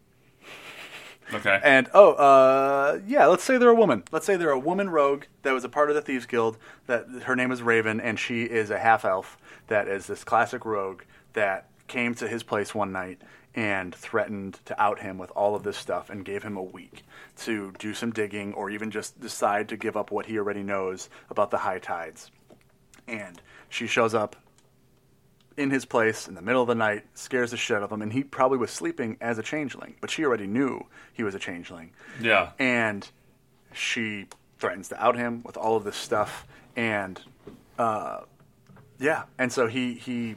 Okay. And, oh, uh, yeah, let's say they're a woman. Let's say they're a woman rogue that was a part of the Thieves Guild. That her name is Raven, and she is a half-elf that is this classic rogue that came to his place one night and threatened to out him with all of this stuff and gave him a week to do some digging or even just decide to give up what he already knows about the high tides. And she shows up in his place in the middle of the night, scares the shit out of him, and he probably was sleeping as a changeling, but she already knew he was a changeling. Yeah. And she threatens to out him with all of this stuff, and uh, yeah. And so he, he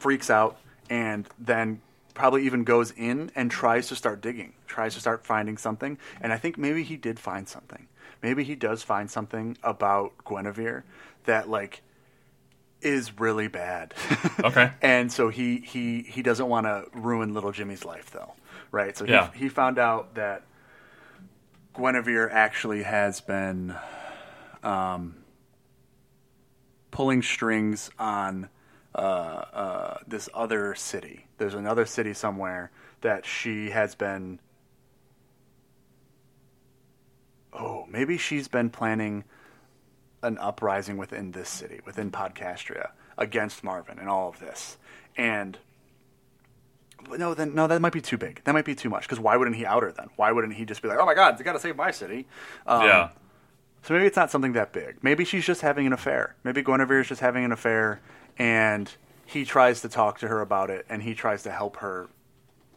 freaks out and then probably even goes in and tries to start digging, tries to start finding something. And I think maybe he did find something. Maybe he does find something about Guinevere that, like, is really bad. Okay. And so he he he doesn't want to ruin little Jimmy's life, though, right? So yeah. he, he found out that Guinevere actually has been um, pulling strings on uh, uh, this other city. There's another city somewhere that she has been. Oh, maybe she's been planning an uprising within this city, within Podcastria, against Marvin and all of this. And no, then no, that might be too big. That might be too much. Because why wouldn't he out her then? Why wouldn't he just be like, oh my God, they got to save my city? Um, yeah. So maybe it's not something that big. Maybe she's just having an affair. Maybe Guinevere is just having an affair, and he tries to talk to her about it, and he tries to help her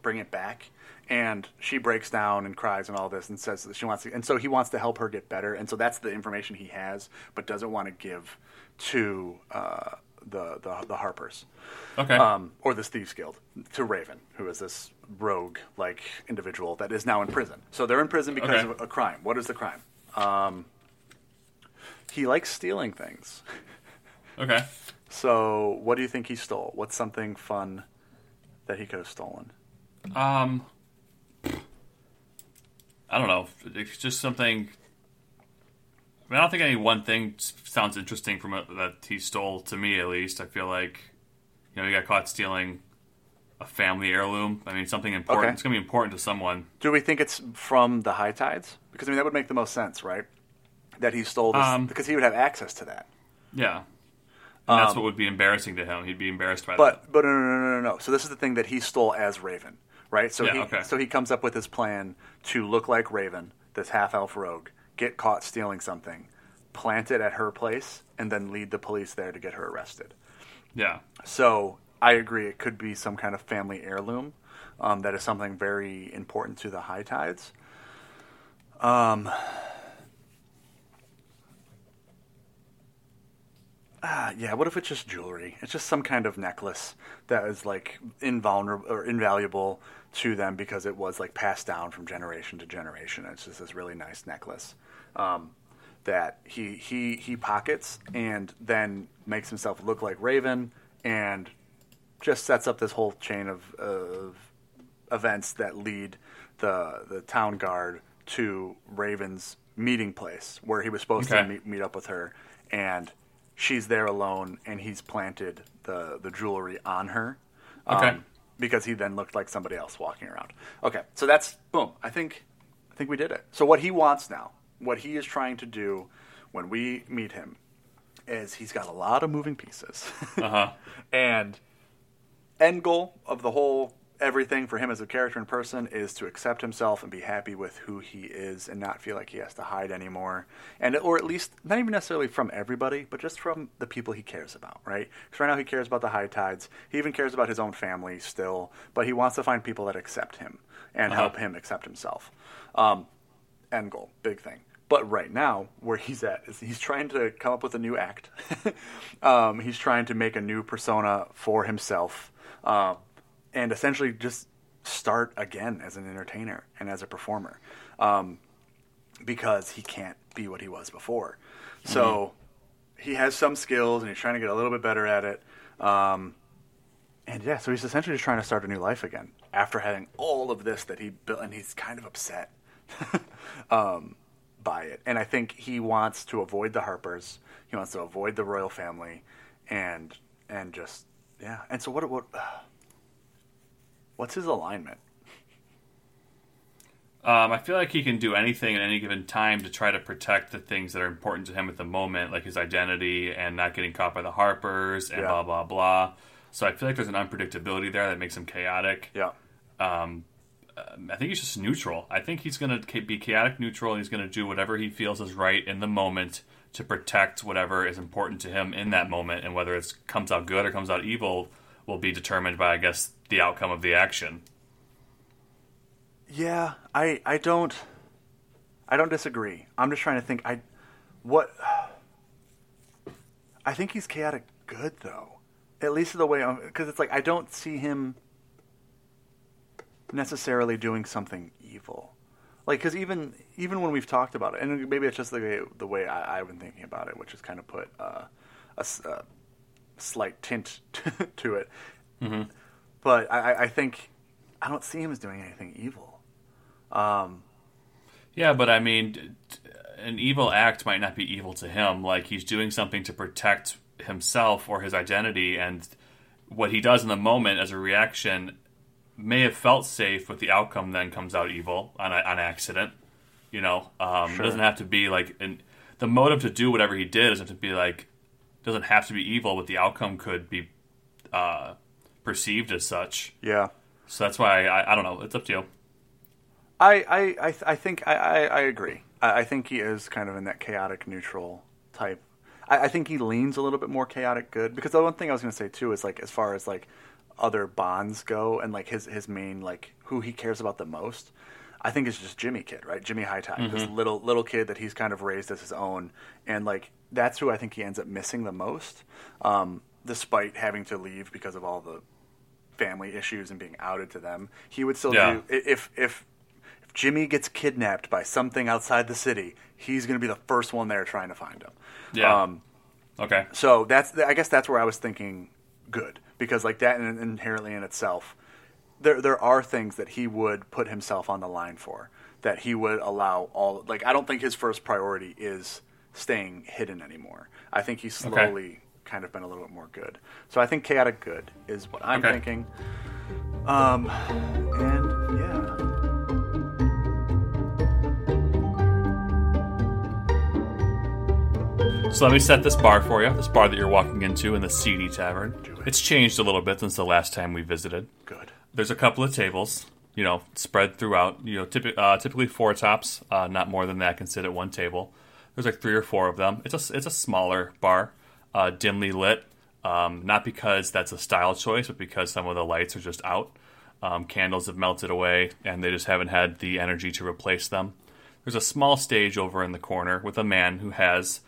bring it back. And she breaks down and cries and all this and says that she wants to. And so he wants to help her get better. And so that's the information he has, but doesn't want to give to uh, the the, the Harpers, okay, um, or this Thieves Guild, to Raven, who is this rogue like individual that is now in prison. So they're in prison because okay. of a crime. What is the crime? Um, he likes stealing things. Okay. So what do you think he stole? What's something fun that he could have stolen? Um, I don't know. It's just something. I mean, I don't think any one thing sounds interesting from a, that he stole, to me at least. I feel like, you know, he got caught stealing a family heirloom. I mean, something important. Okay. It's going to be important to someone. Do we think it's from the High Tides? Because, I mean, that would make the most sense, right? That he stole this, um, because he would have access to that. Yeah. And that's what would be embarrassing to him. He'd be embarrassed by but, that. But no, no, no, no, no. So this is the thing that he stole as Raven, right? So, yeah, he, okay. so he comes up with his plan to look like Raven, this half-elf rogue, get caught stealing something, plant it at her place, and then lead the police there to get her arrested. Yeah. So I agree. It could be some kind of family heirloom um, that is something very important to the High Tides. Um... Ah, yeah, what if it's just jewelry? It's just some kind of necklace that is, like, invulnerable or invaluable to them because it was, like, passed down from generation to generation. It's just this really nice necklace um, that he, he he pockets and then makes himself look like Raven and just sets up this whole chain of, of events that lead the the town guard to Raven's meeting place where he was supposed okay. to meet, meet up with her, and she's there alone, and he's planted the, the jewelry on her. Um, okay. Because he then looked like somebody else walking around. Okay, so that's, boom, I think I think we did it. So what he wants now, what he is trying to do when we meet him, is he's got a lot of moving pieces. Uh-huh. And end goal of the whole everything for him as a character and person is to accept himself and be happy with who he is and not feel like he has to hide anymore. And, or at least, not even necessarily from everybody, but just from the people he cares about, right? Because right now he cares about the High Tides. He even cares about his own family still, but he wants to find people that accept him and uh-huh. help him accept himself. Um, end goal, big thing. But right now, where he's at is he's trying to come up with a new act. um, he's trying to make a new persona for himself. Um, And essentially just start again as an entertainer and as a performer um, because he can't be what he was before. Mm-hmm. So he has some skills, and he's trying to get a little bit better at it. Um, and, yeah, so he's essentially just trying to start a new life again after having all of this that he built, and he's kind of upset um, by it. And I think he wants to avoid the Harpers. He wants to avoid the royal family and and just, yeah. And so what... what uh, What's his alignment? Um, I feel like he can do anything at any given time to try to protect the things that are important to him at the moment, like his identity and not getting caught by the Harpers and yeah. blah, blah, blah. So I feel like there's an unpredictability there that makes him chaotic. Yeah. Um, I think he's just neutral. I think he's going to be chaotic neutral, and he's going to do whatever he feels is right in the moment to protect whatever is important to him in that moment. And whether it comes out good or comes out evil will be determined by, I guess, the outcome of the action. Yeah, I I don't I don't disagree. I'm just trying to think. I what I think he's chaotic good though, at least the way, because it's like I don't see him necessarily doing something evil. Like, because even even when we've talked about it, and maybe it's just the way, the way I, I've been thinking about it, which is kind of put uh, a, a slight tint to it. Mm-hmm. But I, I think I don't see him as doing anything evil. Um, yeah, but I mean, an evil act might not be evil to him. Like, he's doing something to protect himself or his identity, and what he does in the moment as a reaction may have felt safe, but the outcome then comes out evil on a, on accident. You know, um, sure. It doesn't have to be like an, the motive to do whatever he did doesn't have to be like doesn't have to be evil, but the outcome could be. Uh, perceived as such. Yeah. So that's why I, I don't know. It's up to you. I I, I, th- I think I, I, I agree. I, I think he is kind of in that chaotic neutral type. I, I think he leans a little bit more chaotic good, because the one thing I was going to say too is, like, as far as like other bonds go and like his, his main, like who he cares about the most, I think it's just Jimmy Kid, right? Jimmy High Tide, mm-hmm. this little little kid that he's kind of raised as his own, and like that's who I think he ends up missing the most. Um, despite having to leave because of all the family issues and being outed to them, he would still yeah. do... If, if if Jimmy gets kidnapped by something outside the city, he's going to be the first one there trying to find him. Yeah. Um, okay. So that's I guess that's where I was thinking good, because like that inherently in itself, there there are things that he would put himself on the line for, that he would allow all... Like, I don't think his first priority is staying hidden anymore. I think he's slowly... Okay. kind of been a little bit more good. So I think chaotic good is what I'm okay. thinking. Um, and yeah. So let me set this bar for you, this bar that you're walking into in the seedy tavern. It. It's changed a little bit since the last time we visited. Good. There's a couple of tables, you know, spread throughout, you know, typ- uh, typically four tops, uh, not more than that can sit at one table. There's like three or four of them. It's a, it's a smaller bar. Uh, dimly lit, um, not because that's a style choice, but because some of the lights are just out. Um, candles have melted away, and they just haven't had the energy to replace them. There's a small stage over in the corner with a man who has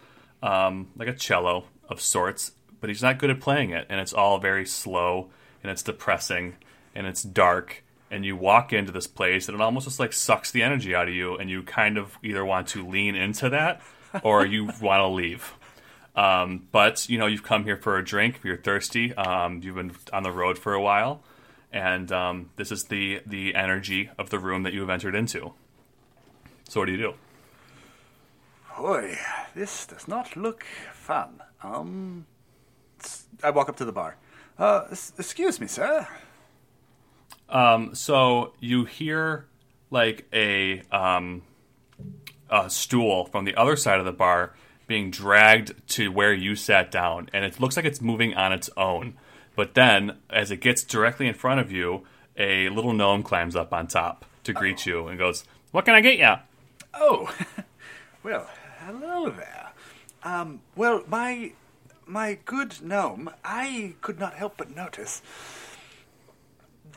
um, like a cello of sorts, but he's not good at playing it, and it's all very slow, and it's depressing, and it's dark, and you walk into this place, and it almost just like sucks the energy out of you, and you kind of either want to lean into that, or you want to leave. Um, but, you know, you've come here for a drink, you're thirsty, um, you've been on the road for a while, and um, this is the, the energy of the room that you have entered into. So what do you do? Boy, this does not look fun. Um, I walk up to the bar. Uh, excuse me, sir. Um, so you hear, like, a, um, a stool from the other side of the bar being dragged to where you sat down, and it looks like it's moving on its own. But then, as it gets directly in front of you, a little gnome climbs up on top to greet oh. you and goes, "What can I get ya?" Oh, well, hello there. Um, well, my my good gnome, I could not help but notice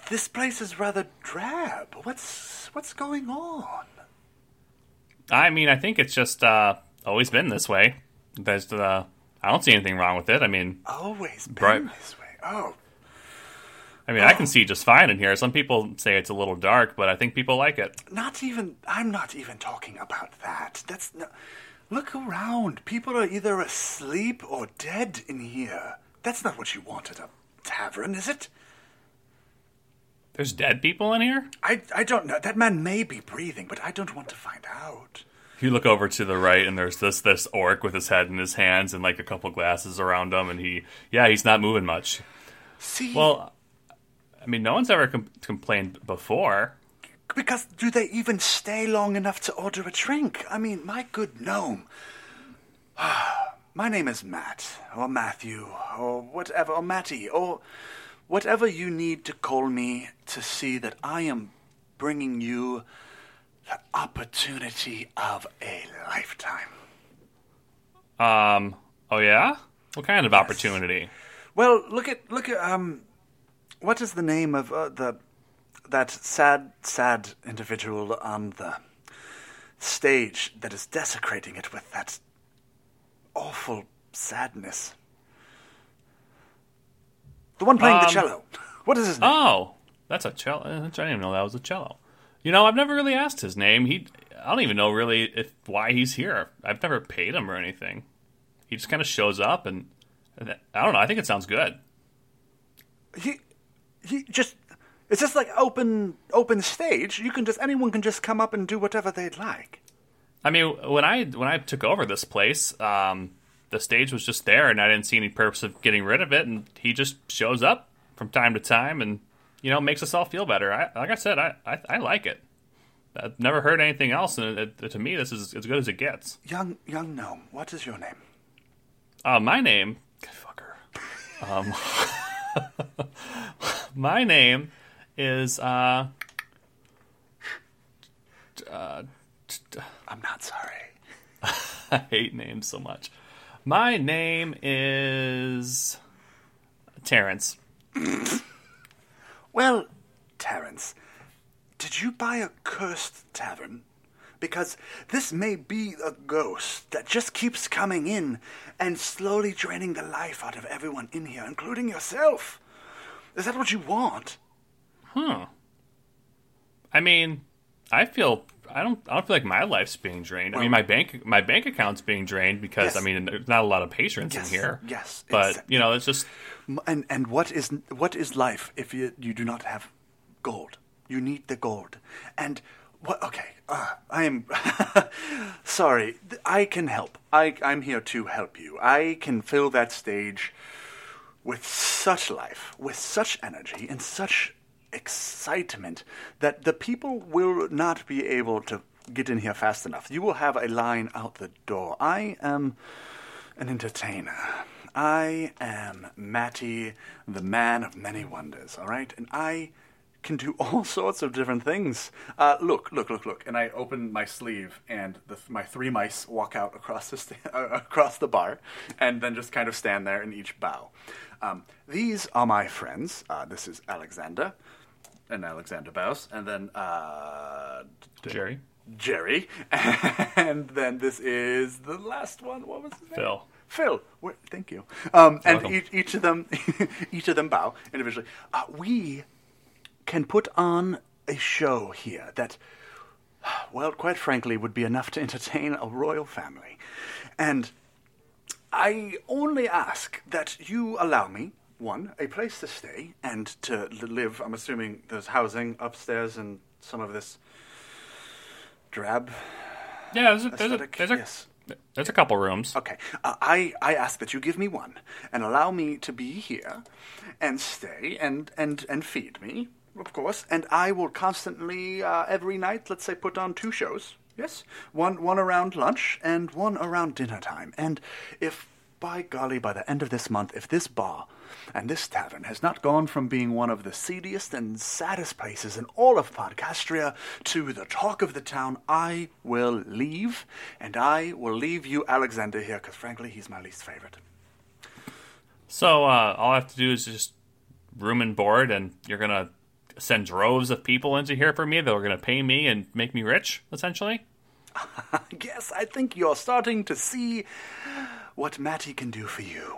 this place is rather drab. What's what's going on? I mean, I think it's just. Uh, Always been this way. There's the. I don't see anything wrong with it. I mean, always been bright, this way. Oh, I mean, oh. I can see just fine in here. Some people say it's a little dark, but I think people like it. Not even. I'm not even talking about that. That's. No, look around. People are either asleep or dead in here. That's not what you want at a tavern, is it? There's dead people in here? I. I don't know. That man may be breathing, but I don't want to find out. You look over to the right, and there's this this orc with his head in his hands and, like, a couple glasses around him, and he, yeah, he's not moving much. See? Well, I mean, no one's ever com- complained before. Because do they even stay long enough to order a drink? I mean, my good gnome. My name is Matt, or Matthew, or whatever, or Matty, or whatever you need to call me to see that I am bringing you... the opportunity of a lifetime. Um. Oh yeah. What kind of yes. opportunity? Well, look at look at um. What is the name of uh, the that sad sad individual on the stage that is desecrating it with that awful sadness? The one playing um, the cello. What is his name? Oh, that's a cello. I didn't even know that was a cello. You know, I've never really asked his name. He, I don't even know really if why he's here. I've never paid him or anything. He just kind of shows up, and I don't know. I think it sounds good. He, he just, it's just like open, open stage. You can just anyone can just come up and do whatever they'd like. I mean, when I when I took over this place, um, the stage was just there, and I didn't see any purpose of getting rid of it. And he just shows up from time to time, and. You know, makes us all feel better. I, like I said, I, I I like it. I've never heard anything else, and it, it, to me, this is as good as it gets. Young young gnome, what is your name? Uh, my name... Fucker. Um, my name is... Uh, uh, t- t- I'm not sorry. I hate names so much. My name is... Terrence. Well, Terrence, did you buy a cursed tavern? because this may be a ghost that just keeps coming in and slowly draining the life out of everyone in here, including yourself. Is that what you want? Huh. I mean, I feel... I don't. I don't feel like my life's being drained. Well, I mean, my bank, my bank account's being drained because yes. I mean, there's not a lot of patrons yes, in here. Yes, but exactly. You know, it's just. And and what is what is life if you you do not have gold? You need the gold. And what? Okay, uh, I am sorry. I can help. I I'm here to help you. I can fill that stage with such life, with such energy, and such excitement that the people will not be able to get in here fast enough. You will have a line out the door. I am an entertainer. I am Matty, the man of many wonders, all right? And I can do all sorts of different things. Uh, look, look, look, look. And I open my sleeve, and the, my three mice walk out across the, st- uh, across the bar and then just kind of stand there and each bow. Um, these are my friends. Uh, this is Alexander. And Alexander bows, and then uh, Jerry. Jerry, and then this is the last one. What was his name? Phil. Phil. Where, thank you. Um, and each, each of them, each of them bow individually. Uh, we can put on a show here that, well, quite frankly, would be enough to entertain a royal family. And I only ask that you allow me. One, a place to stay and to live. I'm assuming there's housing upstairs and some of this drab. Yeah, there's a, there's a, there's a, yes. there's a couple rooms. Okay. Uh, I, I ask that you give me one and allow me to be here and stay and, and, and feed me, of course. And I will constantly, uh, every night, let's say, put on two shows. Yes? One, one around lunch and one around dinner time. And if, by golly, by the end of this month, if this bar... and this tavern has not gone from being one of the seediest and saddest places in all of Podcastria to the talk of the town, I will leave, and I will leave you, Alexander, here, because frankly, he's my least favorite. So uh, all I have to do is just room and board, and you're going to send droves of people into here for me that are going to pay me and make me rich, essentially? Yes, I think you're starting to see what Matty can do for you.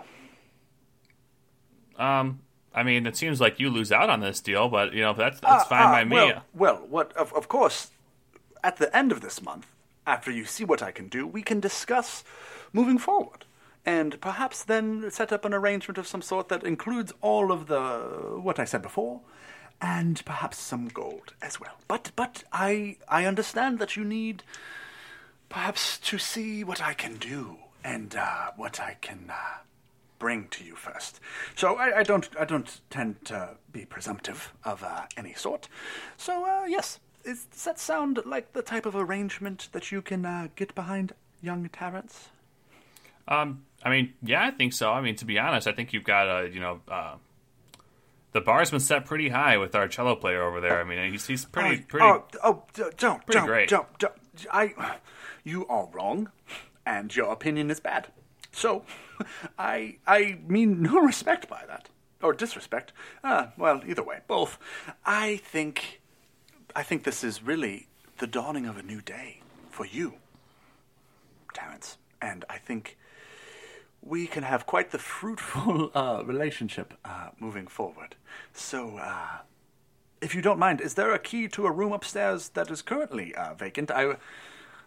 Um, I mean, it seems like you lose out on this deal, but, you know, that's, that's uh, fine uh, by me. Well, well what, of, of course, at the end of this month, after you see what I can do, we can discuss moving forward. And perhaps then set up an arrangement of some sort that includes all of the, what I said before, and perhaps some gold as well. But, but I, I understand that you need perhaps to see what I can do and, uh, what I can, uh, bring to you first. So I, I don't I don't tend to be presumptive of uh, any sort. So uh, yes, is, does that sound like the type of arrangement that you can uh, get behind, young Terrence? Um, I mean, yeah, I think so. I mean, to be honest, I think you've got a uh, you know uh, the bar's been set pretty high with our cello player over there. I mean, he's he's pretty I, pretty. Oh, oh don't pretty don't, great. don't don't I. You are wrong, and your opinion is bad. So, I I mean no respect by that, or disrespect. Ah, well, either way, both. I think, I think this is really the dawning of a new day for you, Terrence. And I think we can have quite the fruitful uh, relationship uh, moving forward. So, uh, if you don't mind, is there a key to a room upstairs that is currently uh, vacant? I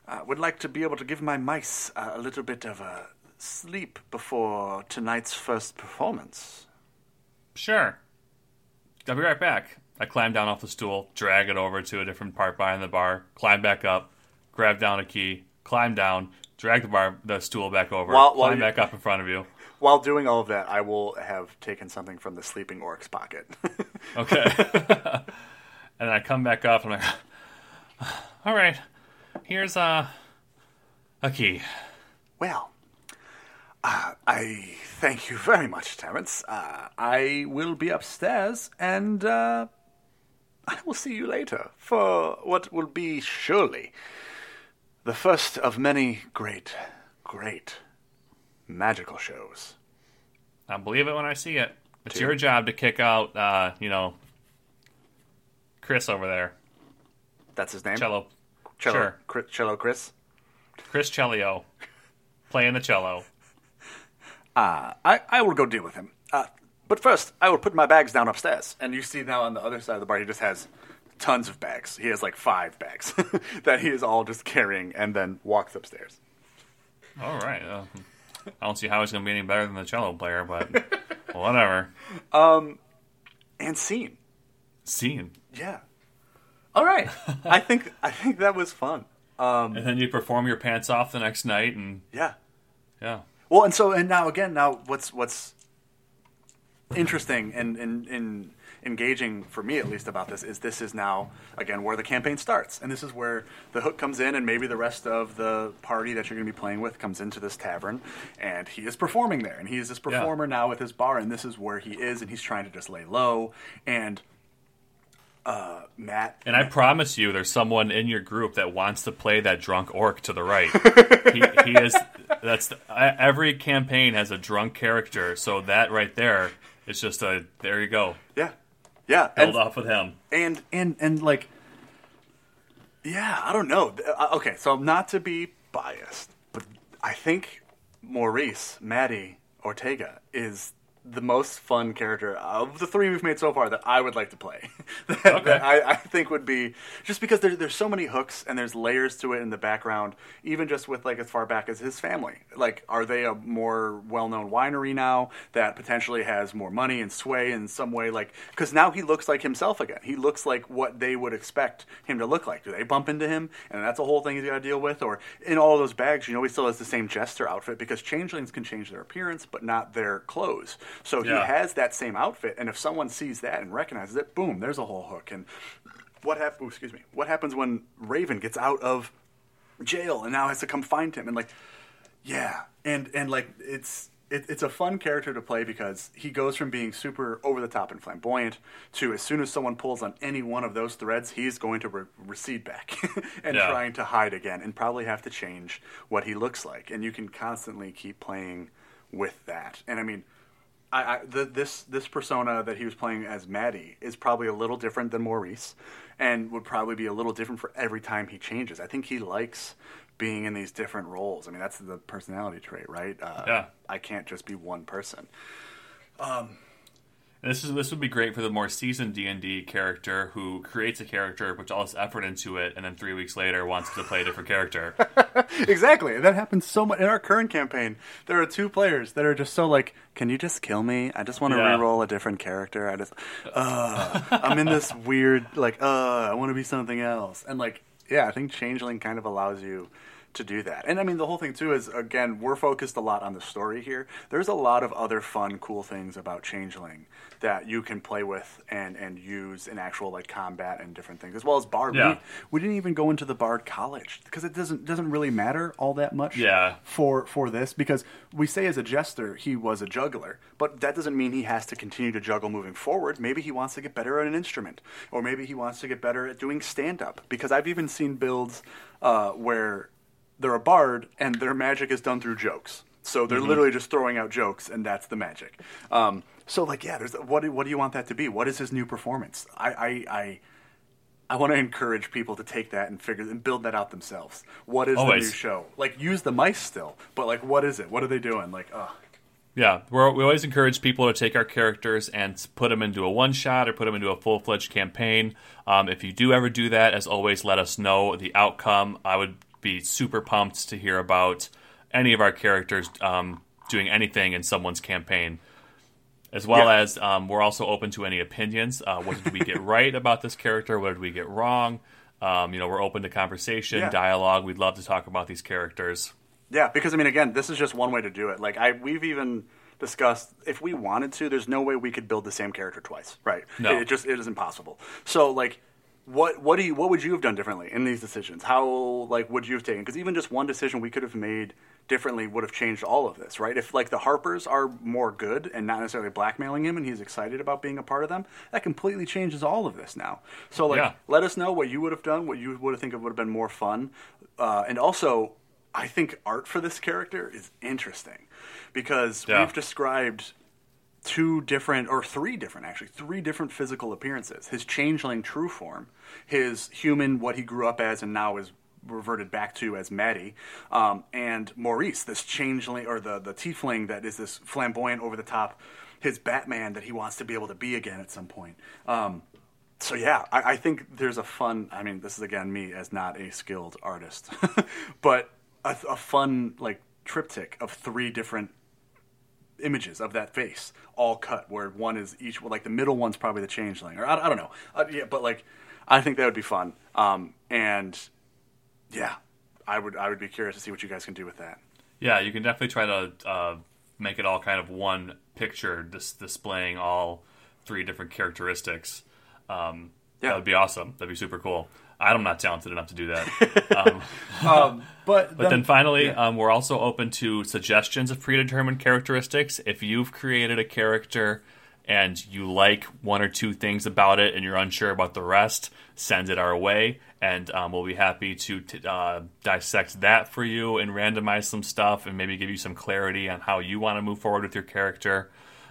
uh, would like to be able to give my mice uh, a little bit of a... sleep before tonight's first performance. Sure. I'll be right back. I climb down off the stool, drag it over to a different part behind the bar, climb back up, grab down a key, climb down, drag the bar, the stool back over, while, while climb back up in front of you. While doing all of that, I will have taken something from the sleeping orc's pocket. Okay. And I come back up and I'm like, all right, here's uh, a key. Well, Uh, I thank you very much, Terrence. Uh, I will be upstairs, and uh, I will see you later for what will be surely the first of many great, great magical shows. I believe it when I see it. It's Dude. your job to kick out, uh, you know, Chris over there. That's his name? Cello. Cello, sure. Cri- cello Chris? Chris Cellio. Playing the cello. Uh, I, I will go deal with him. Uh, but first, I will put my bags down upstairs. And you see now on the other side of the bar, he just has tons of bags. He has like five bags that he is all just carrying and then walks upstairs. All right. Uh, I don't see how he's going to be any better than the cello player, but whatever. Um, and scene. Scene. Yeah. All right. I think I think that was fun. Um, and then you perform your pants off the next night, and yeah, yeah. Well, and so and now again, now what's what's interesting and and, and engaging for me at least about this is this is now again where the campaign starts, and this is where the hook comes in, and maybe the rest of the party that you're going to be playing with comes into this tavern, and he is performing there, and he is this performer yeah. now with his bar, and this is where he is, and he's trying to just lay low and. Uh, Matt and I promise you, there's someone in your group that wants to play that drunk orc to the right. he, he is. That's the, every campaign has a drunk character, so that right there, it's just a there you go. Yeah, yeah. Held off with him, and and and like, yeah. I don't know. Okay, so not to be biased, but I think Maurice, Matty Ortega is. The most fun character of the three we've made so far that I would like to play. that, okay. that I, I think would be... Just because there, there's so many hooks and there's layers to it in the background, even just with like as far back as his family. Like, are they a more well-known winery now that potentially has more money and sway in some way? Like, because now he looks like himself again. He looks like what they would expect him to look like. Do they bump into him? And that's a whole thing he's got to deal with. Or in all those bags, you know, he still has the same jester outfit because changelings can change their appearance but not their clothes. So he yeah. has that same outfit, and if someone sees that and recognizes it, boom, there's a whole hook. And what hap- ooh, excuse me, what happens when Raven gets out of jail and now has to come find him? And like, yeah, and and like it's it, it's a fun character to play because he goes from being super over the top and flamboyant to as soon as someone pulls on any one of those threads, he's going to re- recede back and yeah. trying to hide again, and probably have to change what he looks like. And you can constantly keep playing with that. And I mean. I, I the, this this persona that he was playing as Maddie is probably a little different than Maurice, and would probably be a little different for every time he changes. I think he likes being in these different roles. I mean, that's the personality trait, right? Uh, yeah. I can't just be one person. Um, and this is this would be great for the more seasoned D and D character who creates a character, puts all this effort into it, and then three weeks later wants to play a different character. Exactly. That happens so much. In our current campaign, there are two players that are just so like, can you just kill me? I just want to yeah. re-roll a different character. I just, uh, I'm in this weird, like, uh, I want to be something else. And like, yeah, I think Changeling kind of allows you to do that. And I mean, the whole thing too is, again, we're focused a lot on the story here. There's a lot of other fun, cool things about Changeling that you can play with and, and use in actual like combat and different things, as well as Bard. Yeah. We, we didn't even go into the Bard College because it doesn't doesn't really matter all that much yeah. for for this, because we say as a jester he was a juggler, but that doesn't mean he has to continue to juggle moving forward. Maybe he wants to get better at an instrument, or maybe he wants to get better at doing stand-up, because I've even seen builds uh, where they're a bard and their magic is done through jokes. So they're mm-hmm. literally just throwing out jokes, and that's the magic. Um, so, like, yeah, there's what? What do you want that to be? What is his new performance? I, I, I, I want to encourage people to take that and figure and build that out themselves. What is Always. the new show? Like, use the mice still, but like, what is it? What are they doing? Like, ugh. Yeah, we're, we always encourage people to take our characters and put them into a one-shot or put them into a full-fledged campaign. Um, if you do ever do that, as always, let us know the outcome. I would be super pumped to hear about any of our characters um, doing anything in someone's campaign. As well yeah. as um, we're also open to any opinions. Uh, what did we get right about this character? What did we get wrong? Um, you know, we're open to conversation, yeah. dialogue. We'd love to talk about these characters. Yeah, because, I mean, again, this is just one way to do it. Like, I we've even discussed, if we wanted to, there's no way we could build the same character twice, right? No. It, it just it is impossible. So, like, What what do you what would you have done differently in these decisions? How like would you have taken? Because even just one decision we could have made differently would have changed all of this, right? If like the Harpers are more good and not necessarily blackmailing him, and he's excited about being a part of them, that completely changes all of this now. So like, yeah. let us know what you would have done, what you would have think of would have been more fun, uh, and also I think art for this character is interesting because yeah. we've described. Two different, or three different actually, three different physical appearances. His changeling true form, his human, what he grew up as and now is reverted back to as Maddie, um, and Maurice, this changeling, or the, the tiefling that is this flamboyant, over-the-top, his Batman that he wants to be able to be again at some point. Um, so yeah, I, I think there's a fun, I mean, this is again me as not a skilled artist, but a, a fun, like, triptych of three different images of that face, all cut, where one is each, like the middle one's probably the changeling, or I, I don't know. Uh, yeah, but like, I think that would be fun. Um, and yeah, I would, I would be curious to see what you guys can do with that. Yeah, you can definitely try to uh, make it all kind of one picture, dis- displaying all three different characteristics. Um, yeah. That would be awesome. That'd be super cool. I'm not talented enough to do that. Um, um, but, but then, then finally, yeah. um, we're also open to suggestions of predetermined characteristics. If you've created a character and you like one or two things about it and you're unsure about the rest, send it our way, and um, we'll be happy to t- uh, dissect that for you and randomize some stuff and maybe give you some clarity on how you want to move forward with your character.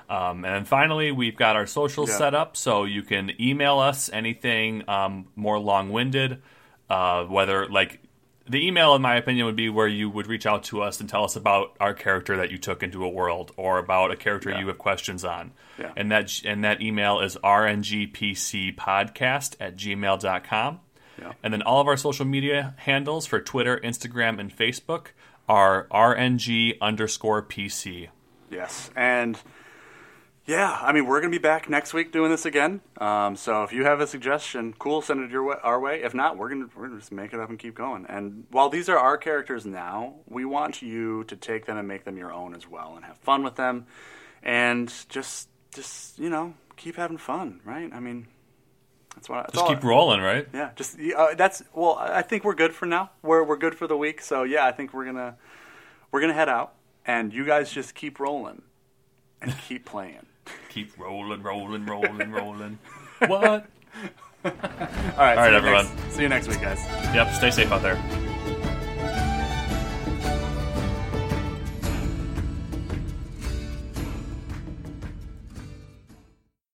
Um, and then finally, we've got our socials yeah. set up, so you can email us anything um, more long-winded. Uh, whether like the email, in my opinion, would be where you would reach out to us and tell us about our character that you took into a world, or about a character yeah. you have questions on. Yeah. And that and that email is r n g p c podcast at gmail dot com. Yeah. And then all of our social media handles for Twitter, Instagram, and Facebook are r n g underscore p c. Yes, and. Yeah, I mean, we're going to be back next week doing this again. Um, so if you have a suggestion, cool, send it your way, our way. If not, we're going to we're gonna just make it up and keep going. And while these are our characters now, we want you to take them and make them your own as well, and have fun with them, and just, just you know, keep having fun, right? I mean, that's what. I, that's just keep I, rolling, right? Yeah, just uh, that's well. I think we're good for now. We're we're good for the week. So yeah, I think we're gonna we're gonna head out, and you guys just keep rolling and keep playing. Keep rolling, rolling, rolling, rolling. What? All right, All right, everyone. Next, see you next week, guys. Yep, stay safe out there.